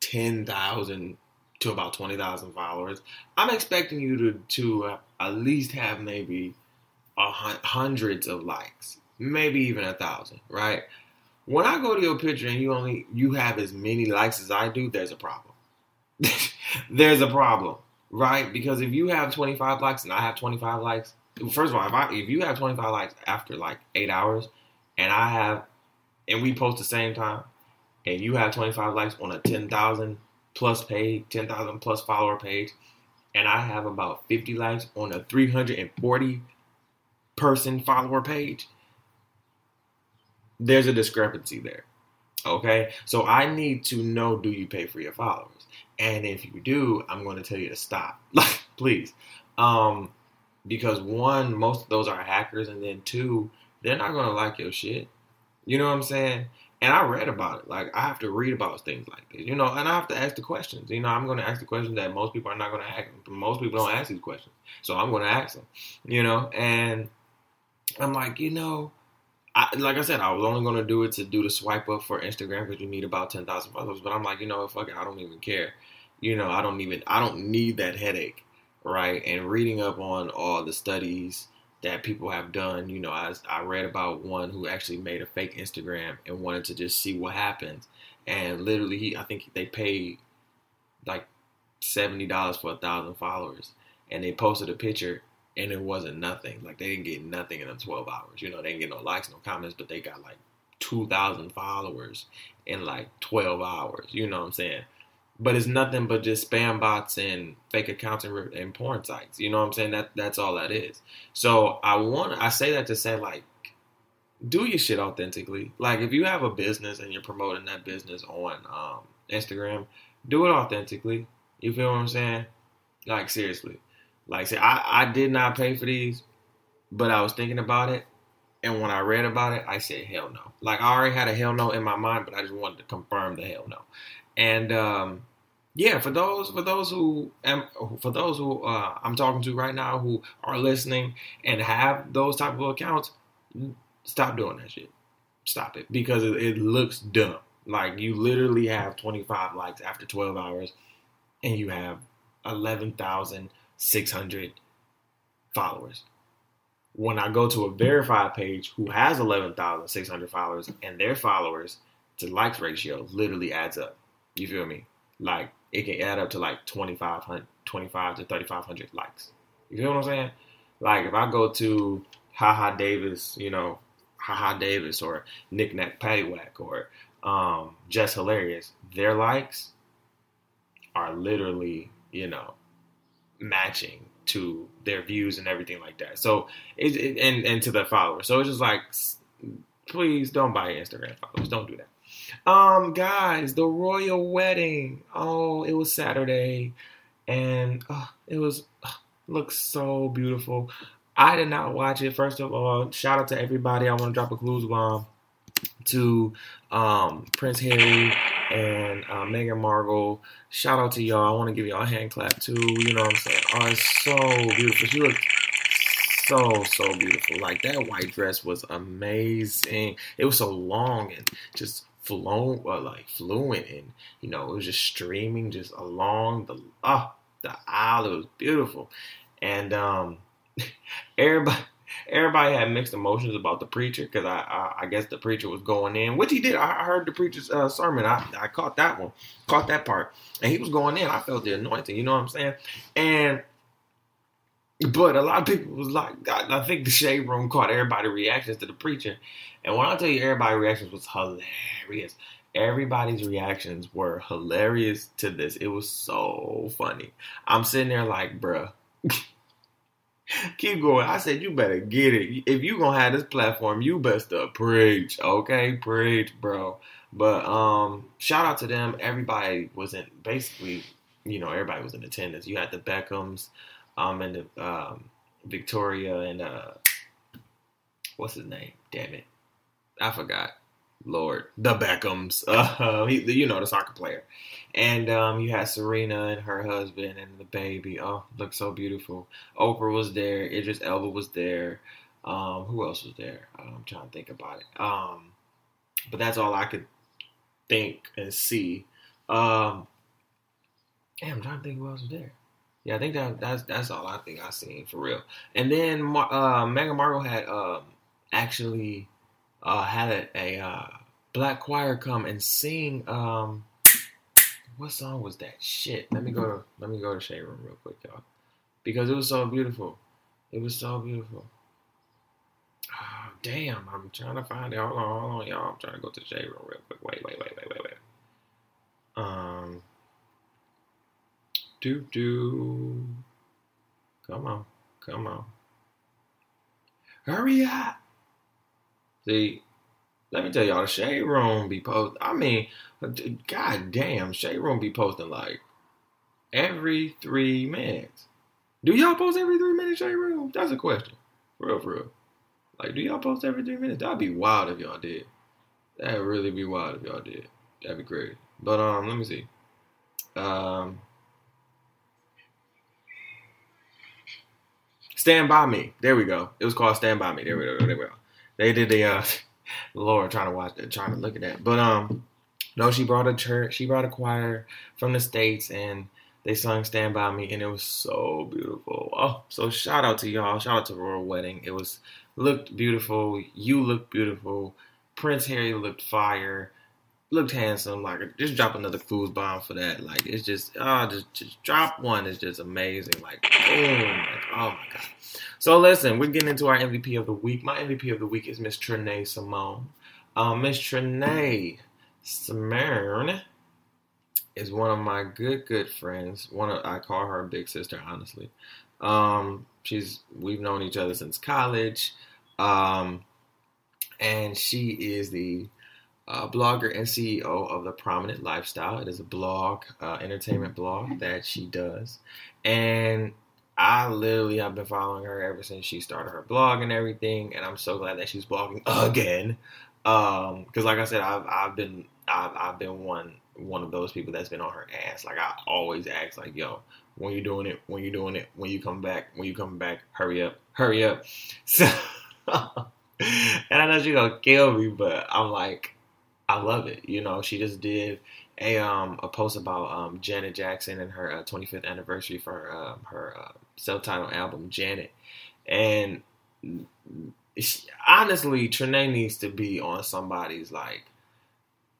ten thousand to about twenty thousand followers, I'm expecting you to, to uh, at least have maybe a hun- hundreds of likes, maybe even a thousand, right? When I go to your picture and you only you have as many likes as I do, there's a problem. There's a problem, right? Because if you have twenty-five likes and I have twenty-five likes, first of all, if, I, if you have twenty-five likes after like eight hours and I have, and we post the same time, and you have twenty-five likes on a ten thousand plus page, ten thousand plus follower page, and I have about fifty likes on a three hundred forty person follower page, there's a discrepancy there. Okay, so I need to know, do you pay for your followers? And if you do, I'm going to tell you to stop. Like, please. Um, because one, most of those are hackers. And then two, they're not going to like your shit. You know what I'm saying? And I read about it. Like, I have to read about things like this. You know, and I have to ask the questions. You know, I'm going to ask the questions that most people are not going to ask. Most people don't ask these questions. So I'm going to ask them. You know, and I'm like, you know. I, like I said, I was only going to do it to do the swipe up for Instagram because you need about ten thousand followers. But I'm like, you know, fuck it, I don't even care. You know, I don't even, I don't need that headache, right? And reading up on all the studies that people have done, you know, I, I read about one who actually made a fake Instagram and wanted to just see what happens. And literally, he, I think they paid like seventy dollars for a thousand followers. And they posted a picture. And it wasn't nothing. Like, they didn't get nothing in them twelve hours. You know, they didn't get no likes, no comments, but they got like two thousand followers in like twelve hours. You know what I'm saying? But it's nothing but just spam bots and fake accounts and, and porn sites. You know what I'm saying? That That's all that is. So I want, I say that to say, like, do your shit authentically. Like, if you have a business and you're promoting that business on um, Instagram, do it authentically. You feel what I'm saying? Like, seriously. Like I said, I, I did not pay for these, but I was thinking about it. And when I read about it, I said, hell no. Like, I already had a hell no in my mind, but I just wanted to confirm the hell no. And, um, yeah, for those, for those who, am, for those who uh, I'm talking to right now who are listening and have those type of accounts, stop doing that shit. Stop it. Because it, it looks dumb. Like, you literally have twenty-five likes after twelve hours and you have eleven thousand six hundred followers. When I go to a verified page who has eleven thousand six hundred followers, and their followers to likes ratio literally adds up. You feel me? Like, it can add up to like twenty-five hundred, twenty-five to thirty-five hundred likes. You feel what I'm saying? Like, if I go to Haha Davis, you know, Haha Davis or Knick Knack Paddywhack or um, Just Hilarious, their likes are literally, you know, matching to their views and everything like that. So it, it and and to the followers. So it's just like, please don't buy Instagram followers. Don't do that. Um, guys, the royal wedding. Oh, it was Saturday, and oh, it was oh, looks so beautiful. I did not watch it. First of all, shout out to everybody. I want to drop a clues bomb to um, Prince Harry and uh, Meghan Markle. Shout out to y'all. I want to give y'all a hand clap too. You know what I'm saying? Oh, it's so beautiful. She looked so, so beautiful. Like, that white dress was amazing. It was so long and just flown, uh, like fluent, and, you know, it was just streaming just along the, uh, the aisle. It was beautiful. And um, everybody everybody had mixed emotions about the preacher, because I, I, I guess the preacher was going in, which he did. I heard the preacher's uh, sermon. I, I caught that one, caught that part. And he was going in. I felt the anointing, you know what I'm saying? And but a lot of people was like, I, I think the Shade Room caught everybody's reactions to the preacher. And when I tell you everybody's reactions was hilarious. Everybody's reactions were hilarious to this. It was so funny. I'm sitting there like, bruh, keep going. I said, you better get it. If you gonna have this platform, you best to preach. Okay, preach, bro. But um, shout out to them. Everybody was in, basically, you know, everybody was in attendance. You had the Beckhams, um, and the, um, Victoria, and uh, what's his name? Damn it, I forgot. Lord, the Beckhams, uh, he, you know, the soccer player. And um, you had Serena and her husband and the baby. Oh, looked so beautiful. Oprah was there. Idris Elba was there. Um, who else was there? I'm trying to think about it. Um, but that's all I could think and see. Um, damn, I'm trying to think who else was there. Yeah, I think that, that's that's all I think I seen, for real. And then uh, Meghan Markle had um, actually... Uh, had a, a uh, black choir come and sing. Um, what song was that? Shit. Let me go to let me go to Shade Room real quick, y'all, because it was so beautiful. It was so beautiful. Oh, damn, I'm trying to find it. Hold on, hold on, y'all. I'm trying to go to Shade Room real quick. Wait, wait, wait, wait, wait, wait. Um, do do. Come on, come on. Hurry up. See, let me tell y'all, the Shade Room be posting. I mean, god damn, Shade Room be posting like every three minutes. Do y'all post every three minutes, Shade Room? That's a question. For real, for real. Like, do y'all post every three minutes? That'd be wild if y'all did. That'd really be wild if y'all did. That'd be crazy. But um, let me see. Um, Stand By Me. There we go. It was called Stand By Me. There we go. There we go. They did the uh, Lord trying to watch that, trying to look at that. But um, no, she brought a church, she brought a choir from the States, and they sung "Stand By Me," and it was so beautiful. Oh, so shout out to y'all, shout out to Royal Wedding. It was looked beautiful. You looked beautiful. Prince Harry looked fire, looked handsome. Like, just drop another fool's bomb for that. Like, it's just ah, oh, just just drop one. It's just amazing. Like, boom. Like, oh my god. So listen, we're getting into our M V P of the week. My M V P of the week is Miss Trenae Simone. Um, Miss Trenae Simone is one of my good, good friends. One of, I call her big sister, honestly. Um, she's we've known each other since college, um, and she is the uh, blogger and C E O of The Prominent Lifestyle. It is a blog, uh, entertainment blog that she does, and I literally have been following her ever since she started her blog and everything, and I'm so glad that she's blogging again. Um, because like I said, I've I've been I've I've been one one of those people that's been on her ass. Like, I always ask, like, yo, when you doing it, when you doing it, when you come back, when you come back, hurry up, hurry up. So, and I know she's gonna kill me, but I'm like, I love it. You know, she just did a um a post about um Janet Jackson and her uh, twenty-fifth anniversary for her, um, her uh, self-titled album Janet, and she, honestly, Trenae needs to be on somebody's like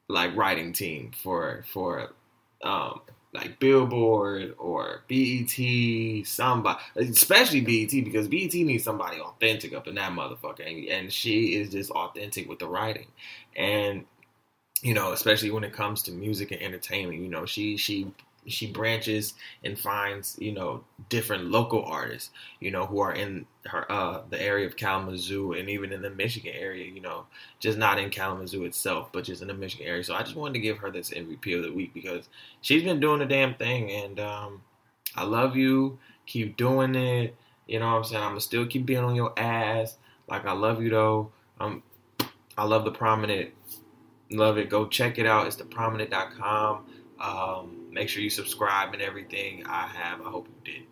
like writing team for for um like Billboard or B E T, somebody, especially B E T, because B E T needs somebody authentic up in that motherfucker, and, and she is just authentic with the writing. And you know, especially when it comes to music and entertainment, you know, she she she branches and finds, you know, different local artists, you know, who are in her uh, the area of Kalamazoo and even in the Michigan area, you know, just not in Kalamazoo itself, but just in the Michigan area. So I just wanted to give her this M V P of the week because she's been doing the damn thing, and um, I love you. Keep doing it. You know what I'm saying? I'm gonna still keep being on your ass. Like, I love you though. Um, I love The Prominent. Love it. Go check it out. It's the prominent dot com. Um, make sure you subscribe and everything. I have. I hope you did.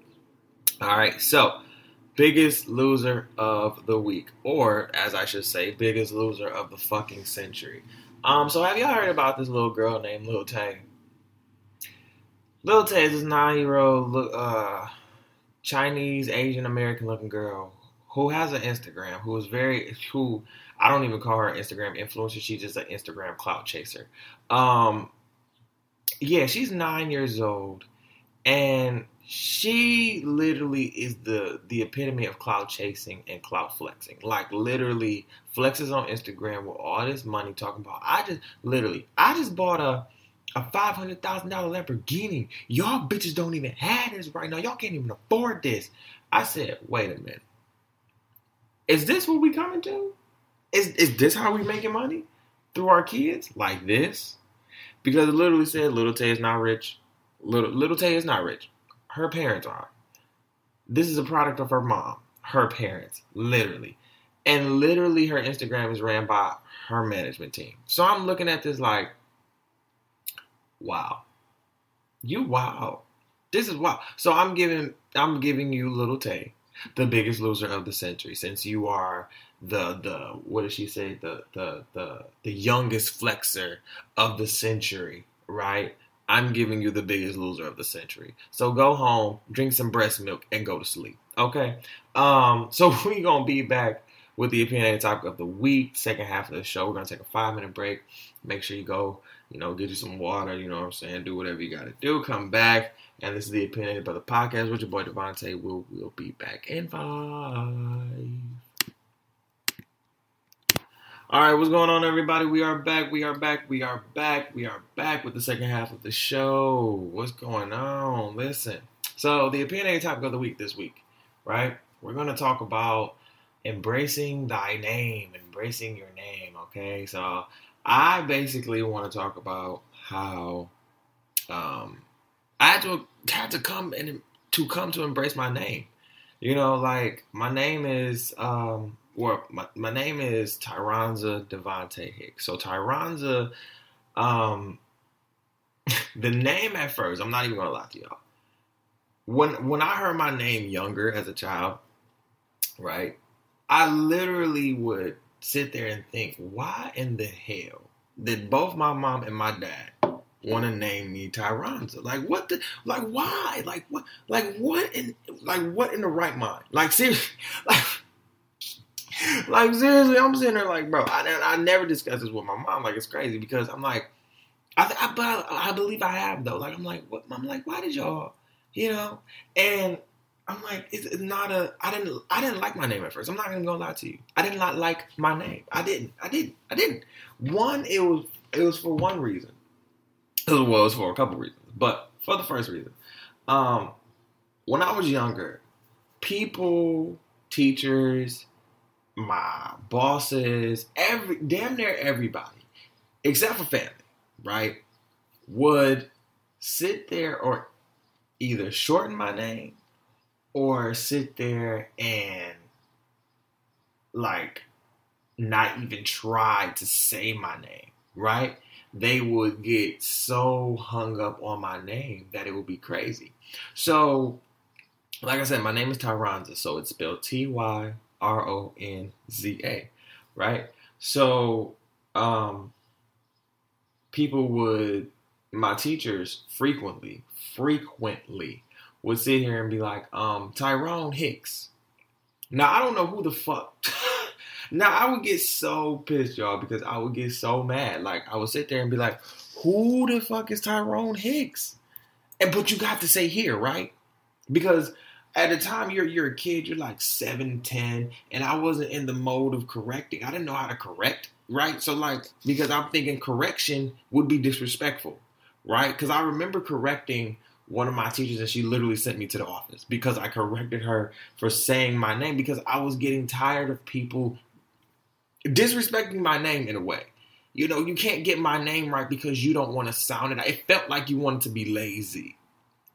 All right. So, biggest loser of the week, or as I should say, biggest loser of the fucking century. Um. So, have y'all heard about this little girl named Little Tay? Little Tay is this nine-year-old. Uh, Chinese, Asian American looking girl who has an Instagram, who is very, who I don't even call her an Instagram influencer. She's just an Instagram clout chaser. Um, yeah, she's nine years old, and she literally is the, the epitome of clout chasing and clout flexing. Like, literally flexes on Instagram with all this money, talking about, I just, literally, I just bought a, a five hundred thousand dollars Lamborghini. Y'all bitches don't even have this right now. Y'all can't even afford this. I said, wait a minute. Is this what we coming to? Is is this how we making money? Through our kids? Like this? Because it literally said, Little Tay is not rich. Little, Little Tay is not rich. Her parents are. This is a product of her mom. Her parents. Literally. And literally her Instagram is ran by her management team. So I'm looking at this like, wow. You wow. This is wow. So I'm giving, I'm giving you Little Tay, the biggest loser of the century, since you are the, the what did she say? The, the, the, the youngest flexer of the century, right? I'm giving you the biggest loser of the century. So go home, drink some breast milk, and go to sleep. Okay? Um, so we're going to be back with the opinionated topic of the week, second half of the show. We're going to take a five-minute break. Make sure you go, you know, get you some water, you know what I'm saying? Do whatever you got to do. Come back. And this is the Opinionated Brother Podcast with your boy Devontae. We'll, we'll be back in five. All right, what's going on, everybody? We are back. We are back. We are back. We are back with the second half of the show. What's going on? Listen. So the opinionated topic of the week this week, right? We're going to talk about embracing thy name, embracing your name, okay? So I basically want to talk about how... um. I had to, had to come and to come to embrace my name. You know, like my name is um well my, my name is Tyronza DeVonta' Hicks. So Tyronza, um the name at first, I'm not even gonna lie to y'all. When when I heard my name younger as a child, right, I literally would sit there and think, why in the hell did both my mom and my dad want to name me Tyronza? Like what the, like why? Like what, like what in, like what in the right mind? Like seriously, like, like seriously, I'm sitting there like, bro, I, I never discussed this with my mom. Like it's crazy because I'm like, I, I, but I, I believe I have though. Like I'm like, what, I'm like, why did y'all, you know? And I'm like, it's, it's not a, I didn't, I didn't like my name at first. I'm not even gonna lie to you. I did not like my name. I didn't, I didn't, I didn't. One, it was, it was for one reason. Well, it was for a couple reasons, but for the first reason, um, when I was younger, people, teachers, my bosses, every damn near everybody, except for family, right, would sit there or either shorten my name or sit there and like not even try to say my name, right? They would get so hung up on my name that it would be crazy. So, like I said, my name is Tyronza. So, it's spelled T Y R O N Z A, right? So, um, people would, my teachers frequently, frequently would sit here and be like, um, Tyrone Hicks. Now, I don't know who the fuck... Now, I would get so pissed, y'all, because I would get so mad. Like, I would sit there and be like, who the fuck is Tyrone Hicks? And but you got to say here, right? Because at the time you're you're a kid, you're like seven, ten, and I wasn't in the mode of correcting. I didn't know how to correct, right? So, like, because I'm thinking correction would be disrespectful, right? Because I remember correcting one of my teachers, and she literally sent me to the office because I corrected her for saying my name because I was getting tired of people disrespecting my name in a way. You know, you can't get my name right because you don't want to sound it out. It felt like you wanted to be lazy,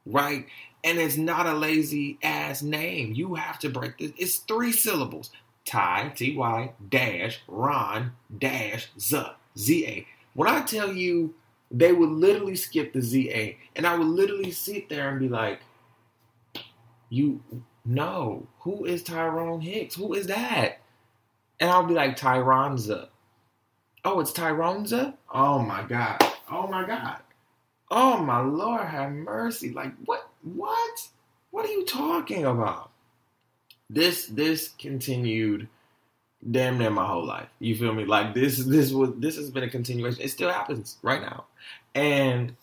right? And it's not a lazy ass name. You have to break this. It's three syllables. Ty, T Y, dash, Ron, dash, Z A, Z A. When I tell you, they would literally skip the Z A. And I would literally sit there and be like, you, no, who is Tyrone Hicks? Who is that? And I'll be like, Tyronza. Oh, it's Tyronza? Oh, my God. Oh, my God. Oh, my Lord, have mercy. Like, what? What? What are you talking about? This this continued damn near my whole life. You feel me? Like this this was this has been a continuation. It still happens right now. And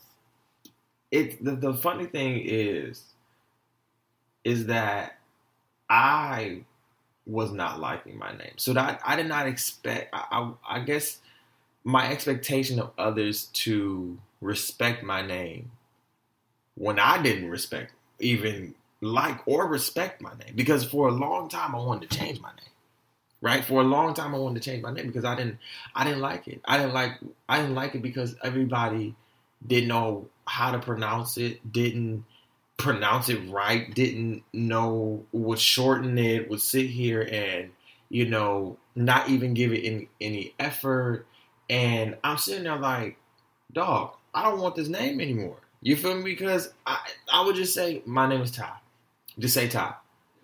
it the, the funny thing is is that I was not liking my name. So that I did not expect I, I I guess my expectation of others to respect my name when I didn't respect even like or respect my name, because for a long time I wanted to change my name, right? For a long time I wanted to change my name because I didn't, I didn't like it. I didn't like, I didn't like it because everybody didn't know how to pronounce it, didn't pronounce it right, didn't know, would shorten it, would sit here and, you know, not even give it any, any effort. And I'm sitting there like, dog, I don't want this name anymore. You feel me? Because I, I would just say my name is Ty. Just say Ty.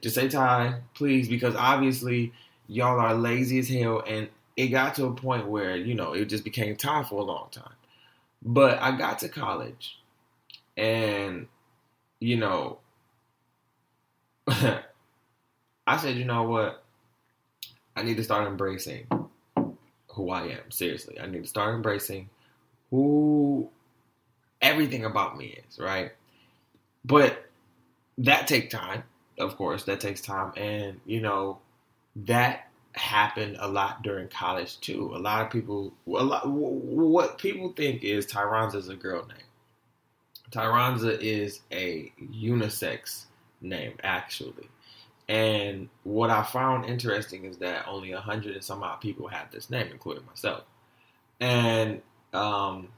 Just say Ty, please, because obviously y'all are lazy as hell, and it got to a point where, you know, it just became Ty for a long time. But I got to college, and, you know, I said, you know what? I need to start embracing who I am. Seriously, I need to start embracing who everything about me is, right? But that takes time, of course. That takes time. And, you know, that happened a lot during college, too. A lot of people, a lot, what people think is Tyronza is a girl name. Tyronza is a unisex name, actually. And what I found interesting is that only a hundred and some odd people have this name, including myself. And um,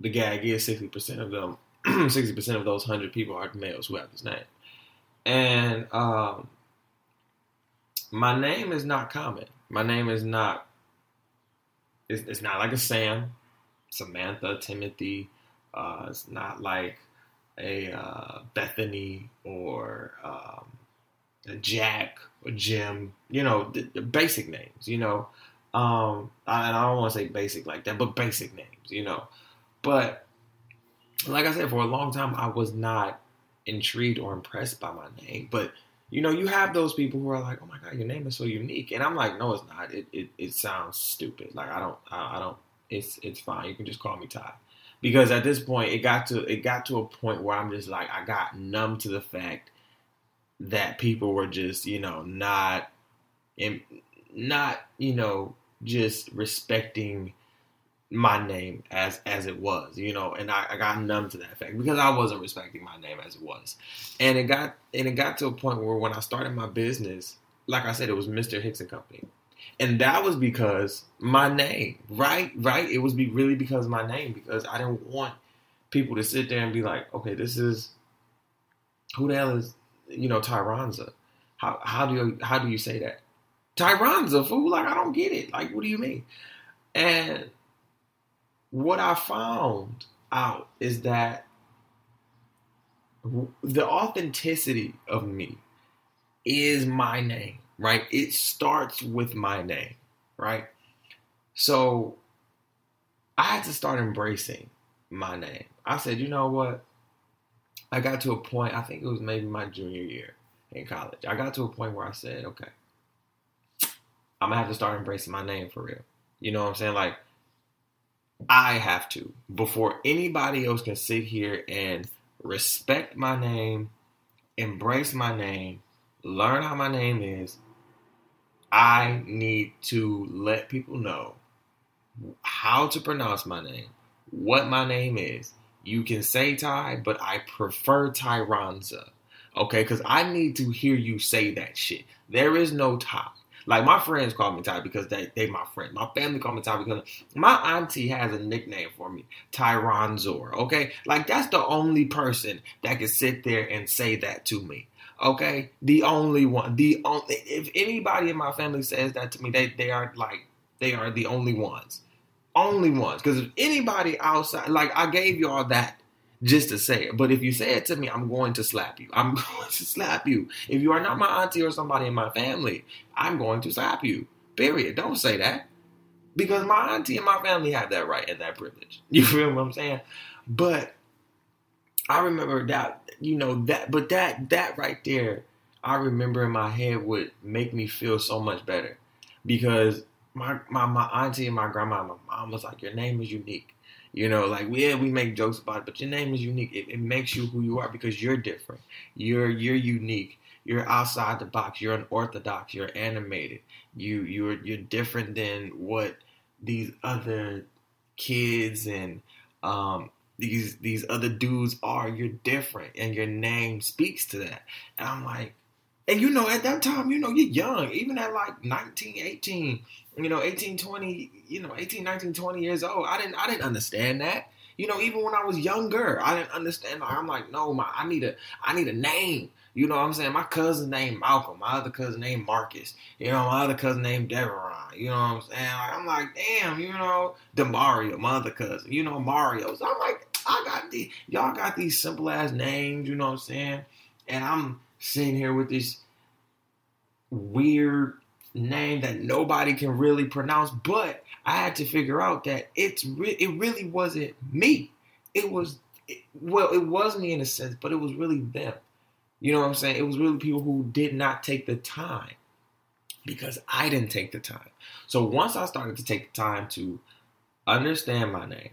the gag is sixty percent of them, sixty percent of those hundred people are males who have this name. And um, my name is not common. My name is not, it's, it's not like a Sam, Samantha, Timothy. Uh, it's not like a uh, Bethany or um, a Jack or Jim, you know, the, the basic names, you know. Um, I, and I don't want to say basic like that, but basic names, you know. But like I said, for a long time, I was not intrigued or impressed by my name. But, you know, you have those people who are like, oh, my God, your name is so unique. And I'm like, no, it's not. It it, it sounds stupid. Like, I don't, I, I don't, it's it's fine. You can just call me Ty. Because at this point, it got to it got to a point where I'm just like, I got numb to the fact that people were just, you know, not, not, you know, just respecting my name as as it was, you know, and I, I got numb to that fact because I wasn't respecting my name as it was. And it got and it got to a point where when I started my business, like I said, it was Mister Hicks and Company. And that was because my name, right? Right? It was be really because of my name, because I didn't want people to sit there and be like, okay, this is, who the hell is, you know, Tyronza? How how do you how do you say that? Tyronza, fool, like I don't get it. Like, what do you mean? And what I found out is that the authenticity of me is my name, right? It starts with my name, right? So I had to start embracing my name. I said, you know what? I got to a point, I think it was maybe my junior year in college. I got to a point where I said, okay, I'm going to have to start embracing my name for real. You know what I'm saying? Like, I have to, before anybody else can sit here and respect my name, embrace my name, learn how my name is, I need to let people know how to pronounce my name, what my name is. You can say Ty, but I prefer Tyronza, okay? Because I need to hear you say that shit. There is no Ty. Like, my friends call me Ty because they, they my friend. My family call me Ty because my auntie has a nickname for me, Tyronzor, okay? Like, that's the only person that can sit there and say that to me, okay? The only one. The only. If anybody in my family says that to me, they, they are, like, they are the only ones. Only ones. Because if anybody outside, like, I gave y'all that just to say it. But if you say it to me, I'm going to slap you. I'm going to slap you. If you are not my auntie or somebody in my family, I'm going to slap you. Period. Don't say that. Because my auntie and my family have that right and that privilege. You feel what I'm saying? But I remember that, you know, that, but that, that right there, I remember in my head would make me feel so much better, because my, my, my auntie and my grandma and my mom was like, your name is unique. You know, like, yeah, we make jokes about it, but your name is unique. It, it makes you who you are because you're different. You're, you're unique. You're outside the box. You're unorthodox. You're animated. You, you're, you're different than what these other kids and, um, These these other dudes are. You're different, and your name speaks to that. And I'm like, and you know, at that time, you know, you're young. Even at like nineteen, eighteen, you know, eighteen, twenty, you know, eighteen, nineteen, twenty years old. I didn't I didn't understand that. You know, even when I was younger, I didn't understand. I'm like, no, my I need a I need a name. You know what I'm saying? My cousin named Malcolm. My other cousin named Marcus. You know, my other cousin named Deveron. You know what I'm saying? Like, I'm like, damn, you know, DeMario, my other cousin. You know, Mario. So I'm like, I got these, y'all got these simple-ass names, you know what I'm saying? And I'm sitting here with this weird name that nobody can really pronounce. But I had to figure out that it's re- it really wasn't me. It was, it, well, it was me in a sense, but it was really them. You know what I'm saying? It was really people who did not take the time, because I didn't take the time. So once I started to take the time to understand my name,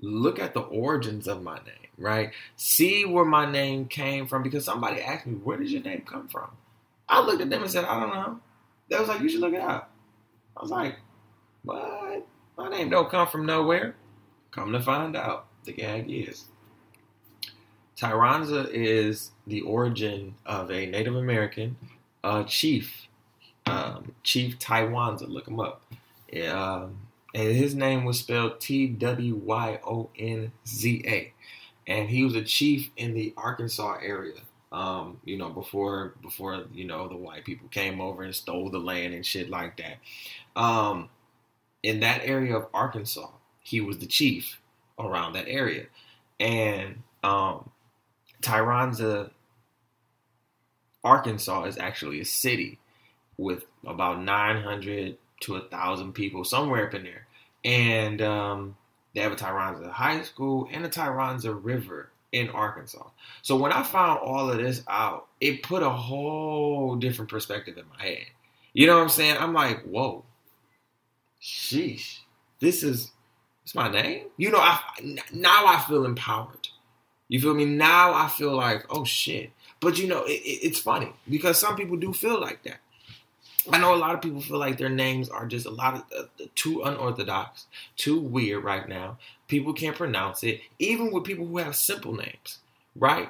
look at the origins of my name, right? See where my name came from, because somebody asked me, where did your name come from? I looked at them and said, I don't know. They was like, you should look it up. I was like, what? My name don't come from nowhere. Come to find out, the gag is, Tyronza is the origin of a Native American uh, chief, um, Chief Tyronza. Look him up. Yeah, um, and his name was spelled T W Y O N Z A. And he was a chief in the Arkansas area, um, you know, before, before you know, the white people came over and stole the land and shit like that. Um, in that area of Arkansas, he was the chief around that area. And um Tyronza, Arkansas is actually a city with about nine hundred to one thousand people, somewhere up in there. And um, they have a Tyronza High School and a Tyronza River in Arkansas. So when I found all of this out, it put a whole different perspective in my head. You know what I'm saying? I'm like, whoa, sheesh, this is, it's my name? You know, I, now I feel empowered. You feel me? Now I feel like, oh, shit. But, you know, it, it, it's funny because some people do feel like that. I know a lot of people feel like their names are just a lot of uh, too unorthodox, too weird right now. People can't pronounce it, even with people who have simple names, right?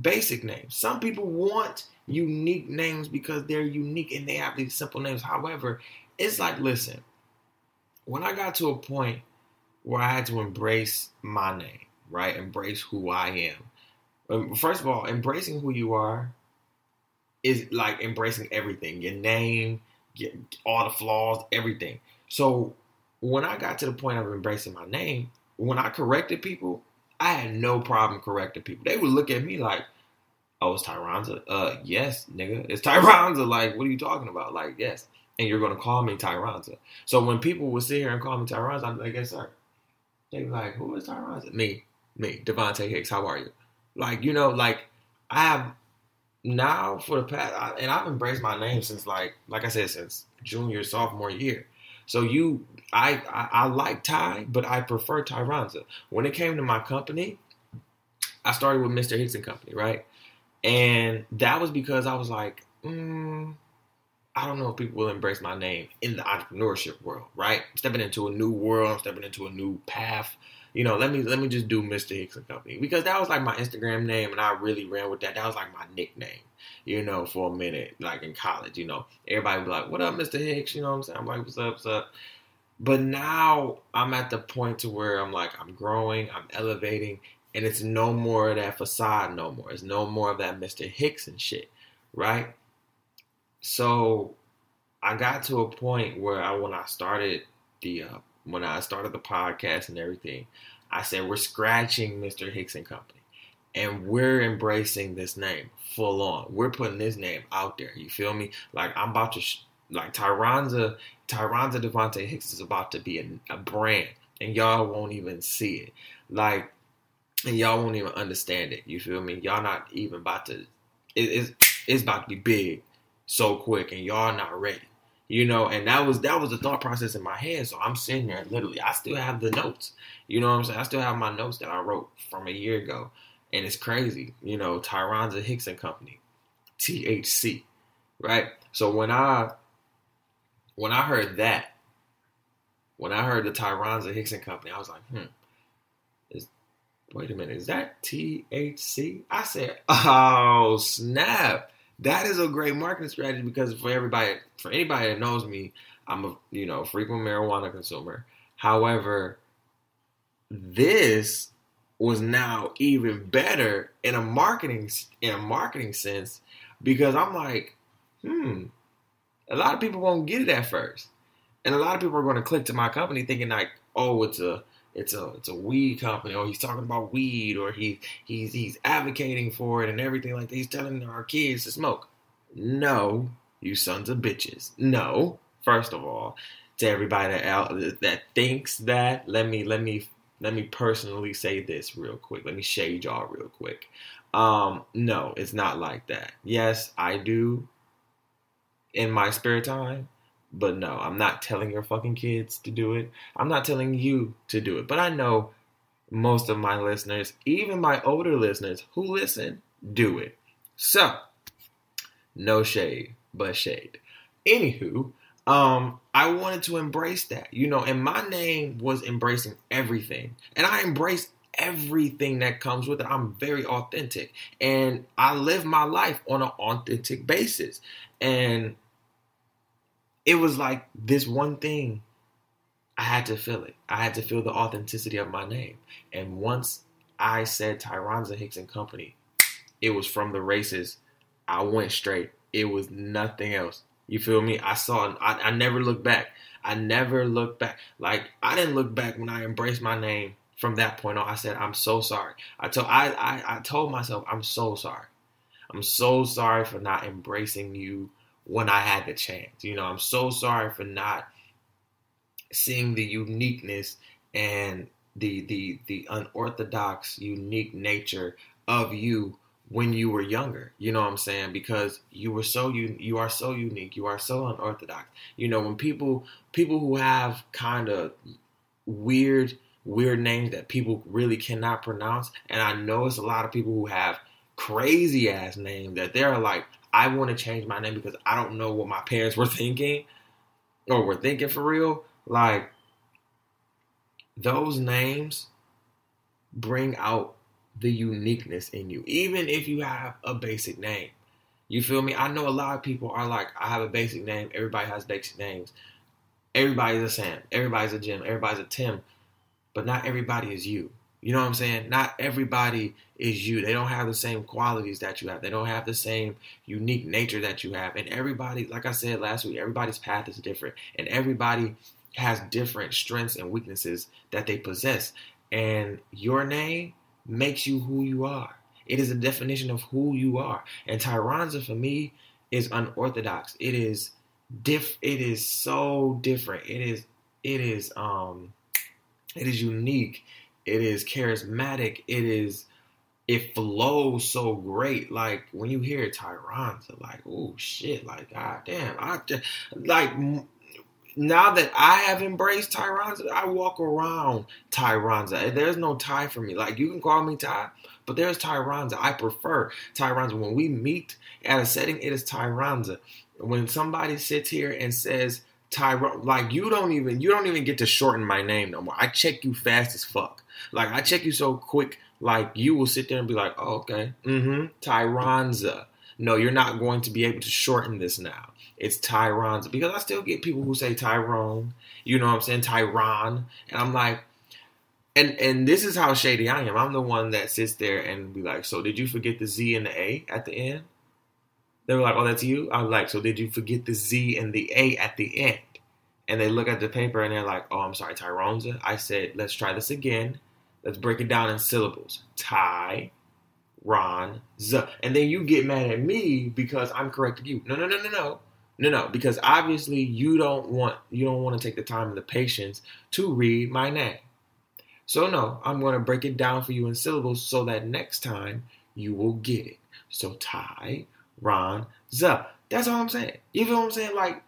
Basic names. Some people want unique names because they're unique and they have these simple names. However, it's like, listen, when I got to a point where I had to embrace my name, right? Embrace who I am. First of all, embracing who you are is like embracing everything. Your name, your, all the flaws, everything. So when I got to the point of embracing my name, when I corrected people, I had no problem correcting people. They would look at me like, oh, it's Tyronza. Uh, yes, nigga. It's Tyronza. Like, what are you talking about? Like, yes. And you're going to call me Tyronza. So when people would sit here and call me Tyronza, I'd be like, yes, sir. They'd be like, who is Tyronza? Me. Me, Devontae Hicks, how are you? Like, you know, like, I have now for the past, I, and I've embraced my name since, like, like I said, since junior, sophomore year. So you, I, I, I like Ty, but I prefer Tyronza. When it came to my company, I started with Mister Hicks and Company, right? And that was because I was like, mm, I don't know if people will embrace my name in the entrepreneurship world, right? I'm stepping into a new world, I'm stepping into a new path. You know, let me let me just do Mister Hicks and Company, because that was like my Instagram name, and I really ran with that. That was like my nickname, you know, for a minute, like in college. You know, everybody was like, "What up, Mister Hicks?" You know what I'm saying? I'm like, "What's up, what's up?" But now I'm at the point to where I'm like, I'm growing, I'm elevating, and it's no more of that facade, no more. It's no more of that Mister Hicks and shit, right? So I got to a point where I, when I started the uh, When I started the podcast and everything, I said, we're scratching Mister Hicks and Company, and we're embracing this name full on. We're putting this name out there. You feel me? Like, I'm about to, sh- like, Tyronza, Tyronza DeVonta' Hicks is about to be a, a brand, and y'all won't even see it. Like, And y'all won't even understand it. You feel me? Y'all not even about to... It, it's, it's about to be big so quick, and y'all not ready. You know, and that was that was the thought process in my head. So I'm sitting there, literally, I still have the notes. You know what I'm saying? I still have my notes that I wrote from a year ago. And it's crazy. You know, Tyronza Hicks and Company, T H C, right? So when I when I heard that, when I heard the Tyronza Hicks and Company, I was like, hmm. Wait a minute, is that T H C? I said, oh, snap. That is a great marketing strategy, because for everybody, for anybody that knows me, I'm a, you know, frequent marijuana consumer. However, this was now even better in a marketing in a marketing sense, because I'm like, hmm, a lot of people won't get it at first. And a lot of people are going to click to my company thinking like, oh, it's a It's a it's a weed company, or he's talking about weed, or he he's he's advocating for it and everything like that. He's telling our kids to smoke. No, you sons of bitches. No, first of all, to everybody that out, that thinks that, let me let me let me personally say this real quick. Let me shade y'all real quick. Um, no, it's not like that. Yes, I do in my spare time. But no, I'm not telling your fucking kids to do it. I'm not telling you to do it. But I know most of my listeners, even my older listeners who listen, do it. So, no shade, but shade. Anywho, um, I wanted to embrace that. You know, and my name was embracing everything. And I embraced everything that comes with it. I'm very authentic. And I live my life on an authentic basis. And it was like this one thing, I had to feel it. I had to feel the authenticity of my name. And once I said Tyronza Hicks and Company, it was from the races. I went straight. It was nothing else. You feel me? I saw, I, I never looked back. I never looked back. Like, I didn't look back when I embraced my name from that point on. I said, I'm so sorry. I told, I, I, I told myself, I'm so sorry. I'm so sorry for not embracing you when I had the chance. You know, I'm so sorry for not seeing the uniqueness and the the the unorthodox, unique nature of you when you were younger. You know what I'm saying? Because you were so you you are so unique. You are so unorthodox. You know, when people people who have kind of weird weird names that people really cannot pronounce, and I know it's a lot of people who have crazy ass names that they're like, I want to change my name because I don't know what my parents were thinking or were thinking for real. Like, those names bring out the uniqueness in you, even if you have a basic name. You feel me? I know a lot of people are like, I have a basic name. Everybody has basic names. Everybody's a Sam. Everybody's a Jim. Everybody's a Tim. But not everybody is you. You know what I'm saying? Not everybody is you. They don't have the same qualities that you have. They don't have the same unique nature that you have. And everybody, like I said last week, everybody's path is different. And everybody has different strengths and weaknesses that they possess. And your name makes you who you are. It is a definition of who you are. And Tyronza, for me, is unorthodox. It is diff. It is so different. It is. It is. Um. It is unique. It is charismatic. It is, it flows so great. Like, when you hear Tyronza, like, oh shit, like, god damn. I just, like, now that I have embraced Tyronza, I walk around Tyronza. There's no Ty for me. Like, you can call me Ty, but there's Tyronza. I prefer Tyronza. When we meet at a setting, it is Tyronza. When somebody sits here and says Tyron, like, you don't even, you don't even get to shorten my name no more. I check you fast as fuck. Like, I check you so quick, like, you will sit there and be like, oh, okay, mm-hmm, Tyronza. No, you're not going to be able to shorten this now. It's Tyronza. Because I still get people who say Tyrone, you know what I'm saying, Tyron. And I'm like, and and this is how shady I am. I'm the one that sits there and be like, so did you forget the Z and the A at the end? They were like, oh, that's you? I'm like, so did you forget the Z and the A at the end? And they look at the paper and they're like, oh, I'm sorry, Tyronza. I said, let's try this again. Let's break it down in syllables. Ty-ron-za. And then you get mad at me because I'm correcting you. No, no, no, no, no. No, no, because obviously you don't want you don't want to take the time and the patience to read my name. So no, I'm going to break it down for you in syllables so that next time you will get it. So Ty, Ron, Za. That's all I'm saying. You feel what I'm saying? Like,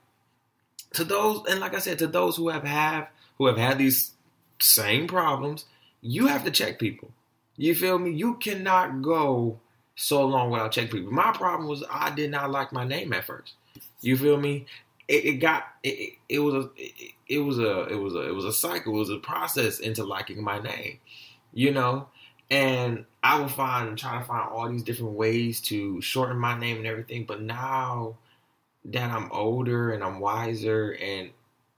to those, and like I said, to those who have, have who have had these same problems, you have to check people. You feel me? You cannot go so long without check people. My problem was I did not like my name at first. You feel me? It, it got it. It was a it, it was a it was a it was a cycle. It was a process into liking my name. You know, and I would find and try to find all these different ways to shorten my name and everything. But now that I'm older and I'm wiser, and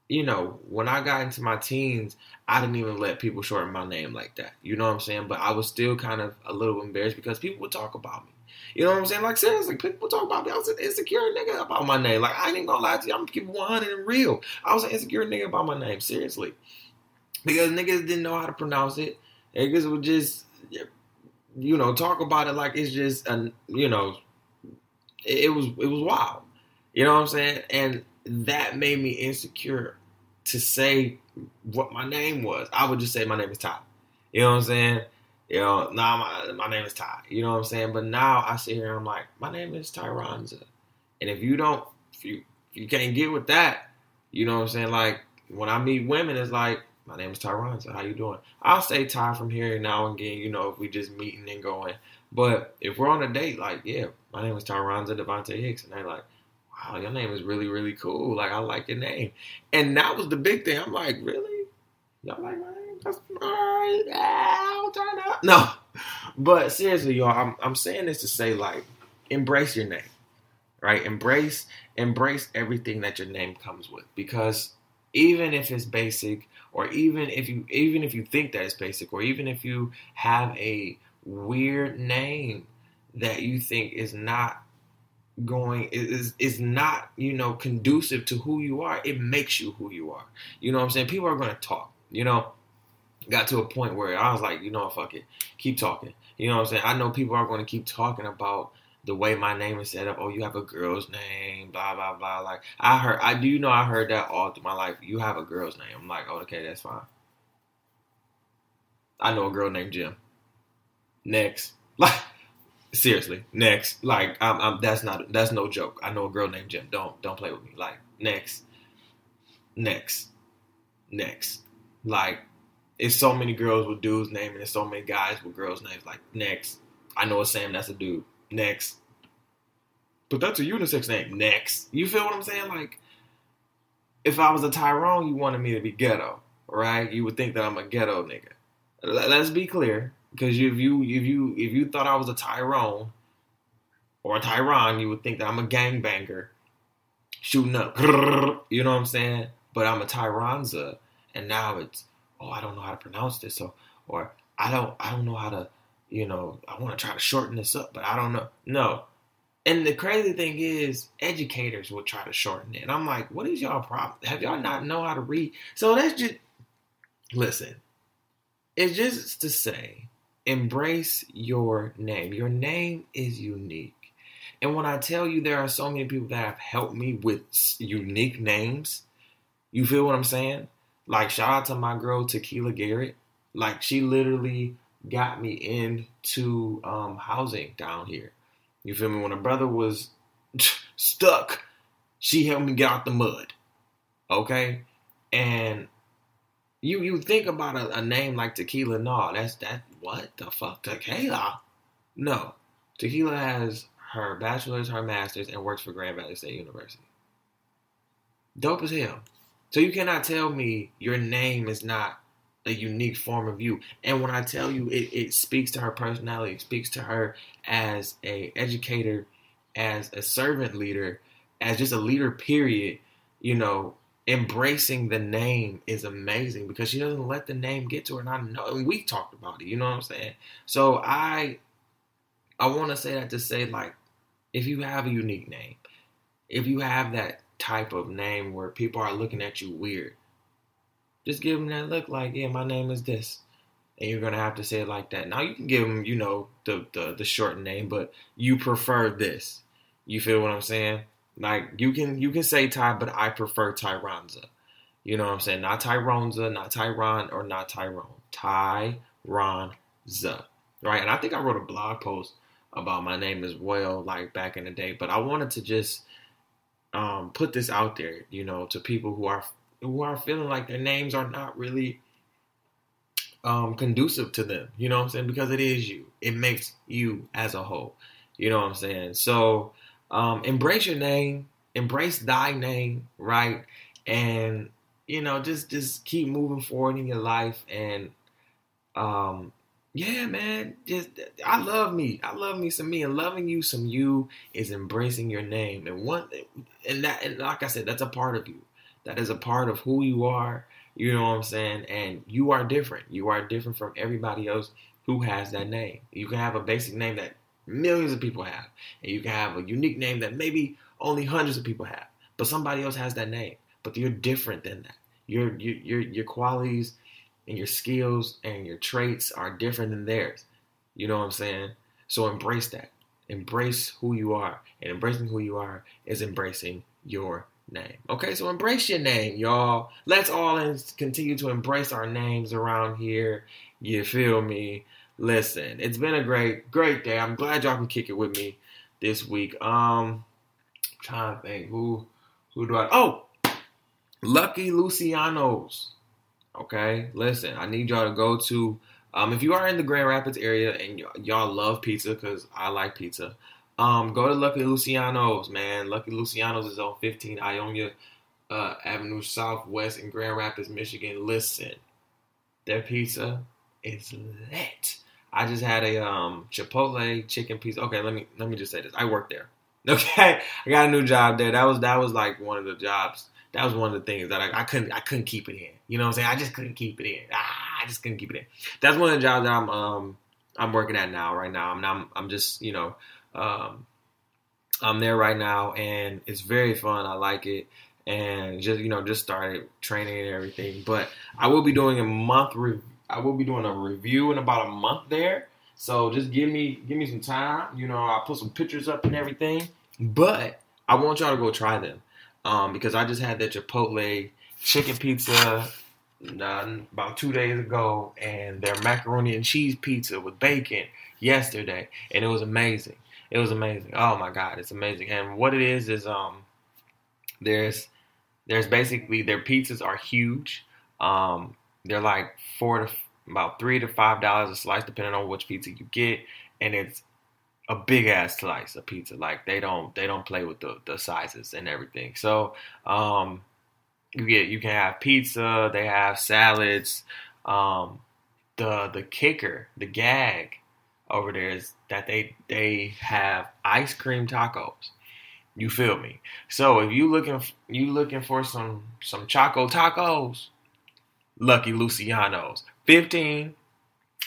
you know, when I got into my teens, I didn't even let people shorten my name like that. You know what I'm saying? But I was still kind of a little embarrassed because people would talk about me. You know what I'm saying? Like, seriously, people talk about me. I was an insecure nigga about my name. Like, I ain't gonna lie to you. I'm gonna keep one hundred and real. I was an insecure nigga about my name, seriously. Because niggas didn't know how to pronounce it. Niggas would just, you know, talk about it like it's just, a, you know, it, it was it was wild. You know what I'm saying? And that made me insecure to say what my name was. I would just say my name is Ty. You know what I'm saying? You know, nah, my, my name is Ty. You know what I'm saying? But now I sit here and I'm like, my name is Tyronza. And if you don't, if you, if you can't get with that, you know what I'm saying? Like, when I meet women, it's like, my name is Tyronza. How you doing? I'll say Ty from here and now and again, you know, if we just meeting and going. But if we're on a date, like, yeah, my name is Tyronza DeVonta' Hicks. And they're like, wow, your name is really, really cool. Like, I like your name. And that was the big thing. I'm like, really? Y'all like my name? That's right. I'll turn up. No. But seriously, y'all, I'm I'm saying this to say, like, embrace your name. Right? Embrace, embrace everything that your name comes with. Because even if it's basic, or even if you even if you think that it's basic, or even if you have a weird name that you think is not going is is not, you know, conducive to who you are, it makes you who you are. You know what I'm saying? People are going to talk. You know, got to a point where I was like, you know, fuck it, keep talking. You know what I'm saying? I know people are going to keep talking about the way my name is set up. Oh, you have a girl's name, blah blah blah. Like, I heard, I do you know I heard that all through my life. You have a girl's name. I'm like, oh, okay, that's fine. I know a girl named Jim. Next, like. Seriously, next. Like, I'm, I'm, that's not, that's no joke. I know a girl named Jim. Don't, don't play with me. Like, next, next, next. Like, it's so many girls with dudes' names, and it's so many guys with girls' names. Like, next. I know a Sam that's a dude. Next. But that's a unisex name. Next. You feel what I'm saying? Like, if I was a Tyrone, you wanted me to be ghetto, right? You would think that I'm a ghetto nigga. Let's be clear. Because if you if you if you thought I was a Tyrone or a Tyron, you would think that I'm a gangbanger shooting up. You know what I'm saying? But I'm a Tyronza, and now it's, oh, I don't know how to pronounce this, so or I don't I don't know how to, you know, I want to try to shorten this up, but I don't know. No. And the crazy thing is, educators will try to shorten it. And I'm like, what is y'all problem? Have y'all not know how to read? So that's just, listen, it's just to say, embrace your name. Your name is unique. And when I tell you there are so many people that have helped me with unique names, you feel what I'm saying? Like, shout out to my girl, Tequila Garrett. Like, she literally got me into um, housing down here. You feel me? When her brother was stuck, she helped me get out the mud. Okay? And you you think about a, a name like Tequila. No, that's that. What the fuck? Tequila? No. Tequila has her bachelor's, her master's, and works for Grand Rapids State University. Dope as hell. So you cannot tell me your name is not a unique form of you. And when I tell you it, it speaks to her personality, it speaks to her as a educator, as a servant leader, as just a leader, period, you know, embracing the name is amazing because she doesn't let the name get to her. And I know, and we talked about it, you know what I'm saying? So I I want to say that to say, like, if you have a unique name, if you have that type of name where people are looking at you weird, just give them that look like, yeah, my name is this. And you're going to have to say it like that. Now you can give them, you know, the, the, the short name, but you prefer this. You feel what I'm saying? Like, you can you can say Ty, but I prefer Tyronza. You know what I'm saying? Not Tyronza, not Tyron, or not Tyrone. Tyronza, right? And I think I wrote a blog post about my name as well, like back in the day. But I wanted to just um, put this out there, you know, to people who are who are feeling like their names are not really um, conducive to them. You know what I'm saying? Because it is you. It makes you as a whole. You know what I'm saying? So um, embrace your name. Embrace thy name, right? And, you know, just, just keep moving forward in your life. And, um, yeah, man, just, I love me. I love me some me. And loving you some you is embracing your name. And one, and that, and like I said, that's a part of you. That is a part of who you are. You know what I'm saying? And you are different. You are different from everybody else who has that name. You can have a basic name that millions of people have. And you can have a unique name that maybe only hundreds of people have. But somebody else has that name. But you're different than that. Your, your your your qualities and your skills and your traits are different than theirs. You know what I'm saying? So embrace that. Embrace who you are. And embracing who you are is embracing your name. Okay, so embrace your name, y'all. Let's all continue to embrace our names around here. You feel me? Listen, it's been a great, great day. I'm glad y'all can kick it with me this week. Um, I'm trying to think. Who, who do I... Oh! Lucky Luciano's, okay? Listen, I need y'all to go to, um, if you are in the Grand Rapids area and y- y'all love pizza, because I like pizza, um, go to Lucky Luciano's, man. Lucky Luciano's is on fifteen Ionia uh, Avenue Southwest in Grand Rapids, Michigan. Listen, their pizza is lit. I just had a um, Chipotle chicken pizza. Okay, let me let me just say this. I work there, okay? I got a new job there. That was that was like one of the jobs. That was one of the things that I, I couldn't I couldn't keep it in. You know what I'm saying? I just couldn't keep it in. Ah, I just couldn't keep it in. That's one of the jobs that I'm um I'm working at now, right now. I'm I'm, I'm just, you know, um I'm there right now, and it's very fun. I like it. And just, you know, just started training and everything. But I will be doing a month re- I will be doing a review in about a month there. So just give me give me some time. You know, I'll put some pictures up and everything. But I want y'all to go try them. Um, because I just had that Chipotle chicken pizza uh, about two days ago, and their macaroni and cheese pizza with bacon yesterday, and it was amazing. It was amazing. Oh my God, it's amazing. And what it is is um, there's there's basically their pizzas are huge. Um, they're like four to about three to five dollars a slice, depending on which pizza you get, and it's a big ass slice of pizza. Like they don't they don't play with the, the sizes and everything. So um, you get you can have pizza. They have salads. Um, the the kicker, the gag over there is that they they have ice cream tacos. You feel me? So if you looking you looking for some some Choco Tacos, Lucky Luciano's, fifteen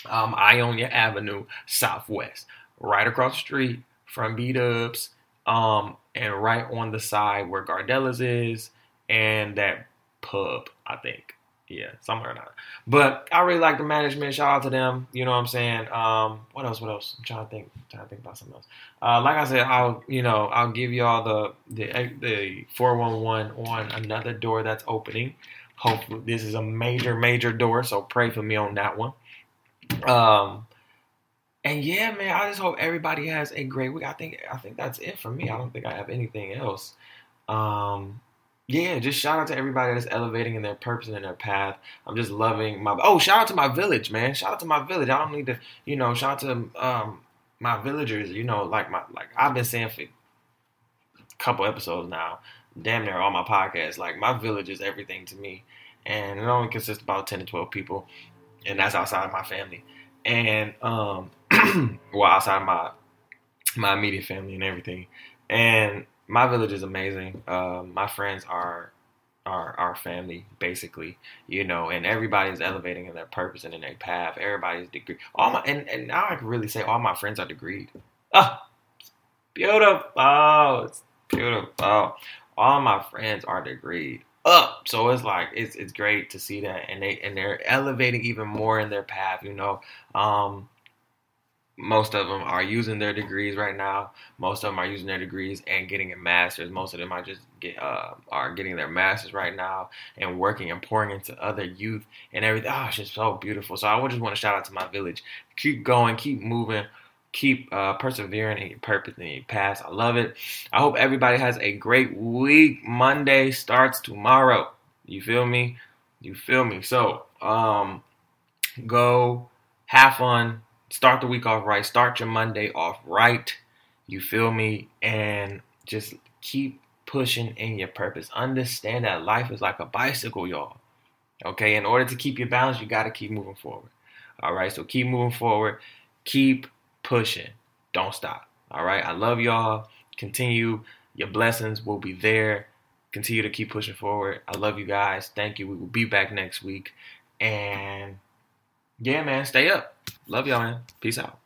um, Ionia Avenue Southwest. Right across the street from B-Dubs, um, and right on the side where Gardella's is, and that pub, I think. Yeah, somewhere or not. But I really like the management. Shout out to them. You know what I'm saying? Um, what else? What else? I'm trying to think. I'm trying to think about something else. Uh, like I said, I'll you know I'll give y'all the the the four one one on another door that's opening. Hopefully, this is a major major door, so pray for me on that one. Um. And yeah, man, I just hope everybody has a great week. I think I think that's it for me. I don't think I have anything else. Um, yeah, just shout out to everybody that's elevating in their purpose and in their path. I'm just loving my... Oh, shout out to my village, man. Shout out to my village. I don't need to, you know, shout out to um, my villagers, you know, like my like I've been saying for a couple episodes now, damn near all my podcasts, like my village is everything to me. And it only consists of about ten to twelve people, and that's outside of my family. And, um... well, outside my my immediate family and everything, and my village is amazing. Uh, my friends are are our family, basically, you know. And everybody's elevating in their purpose and in their path. Everybody's degree. All my and, and now I can really say all my friends are degreed. Oh, it's beautiful, it's beautiful. All my friends are degreed up, so it's like it's it's great to see that, and they and they're elevating even more in their path, you know. Um. most of them are using their degrees right now. Most of them are using their degrees and getting a master's. Most of them are just get, uh, are getting their master's right now and working and pouring into other youth and everything. Oh, it's just so beautiful. So I just want to shout out to my village. Keep going. Keep moving. Keep uh, persevering in your purpose and your past. I love it. I hope everybody has a great week. Monday starts tomorrow. You feel me? You feel me? So um, go have fun. Start the week off right. Start your Monday off right. You feel me? And just keep pushing in your purpose. Understand that life is like a bicycle, y'all. Okay? In order to keep your balance, you got to keep moving forward. All right? So keep moving forward. Keep pushing. Don't stop. All right? I love y'all. Continue. Your blessings will be there. Continue to keep pushing forward. I love you guys. Thank you. We will be back next week. And yeah, man, stay up. Love y'all, man. Peace out.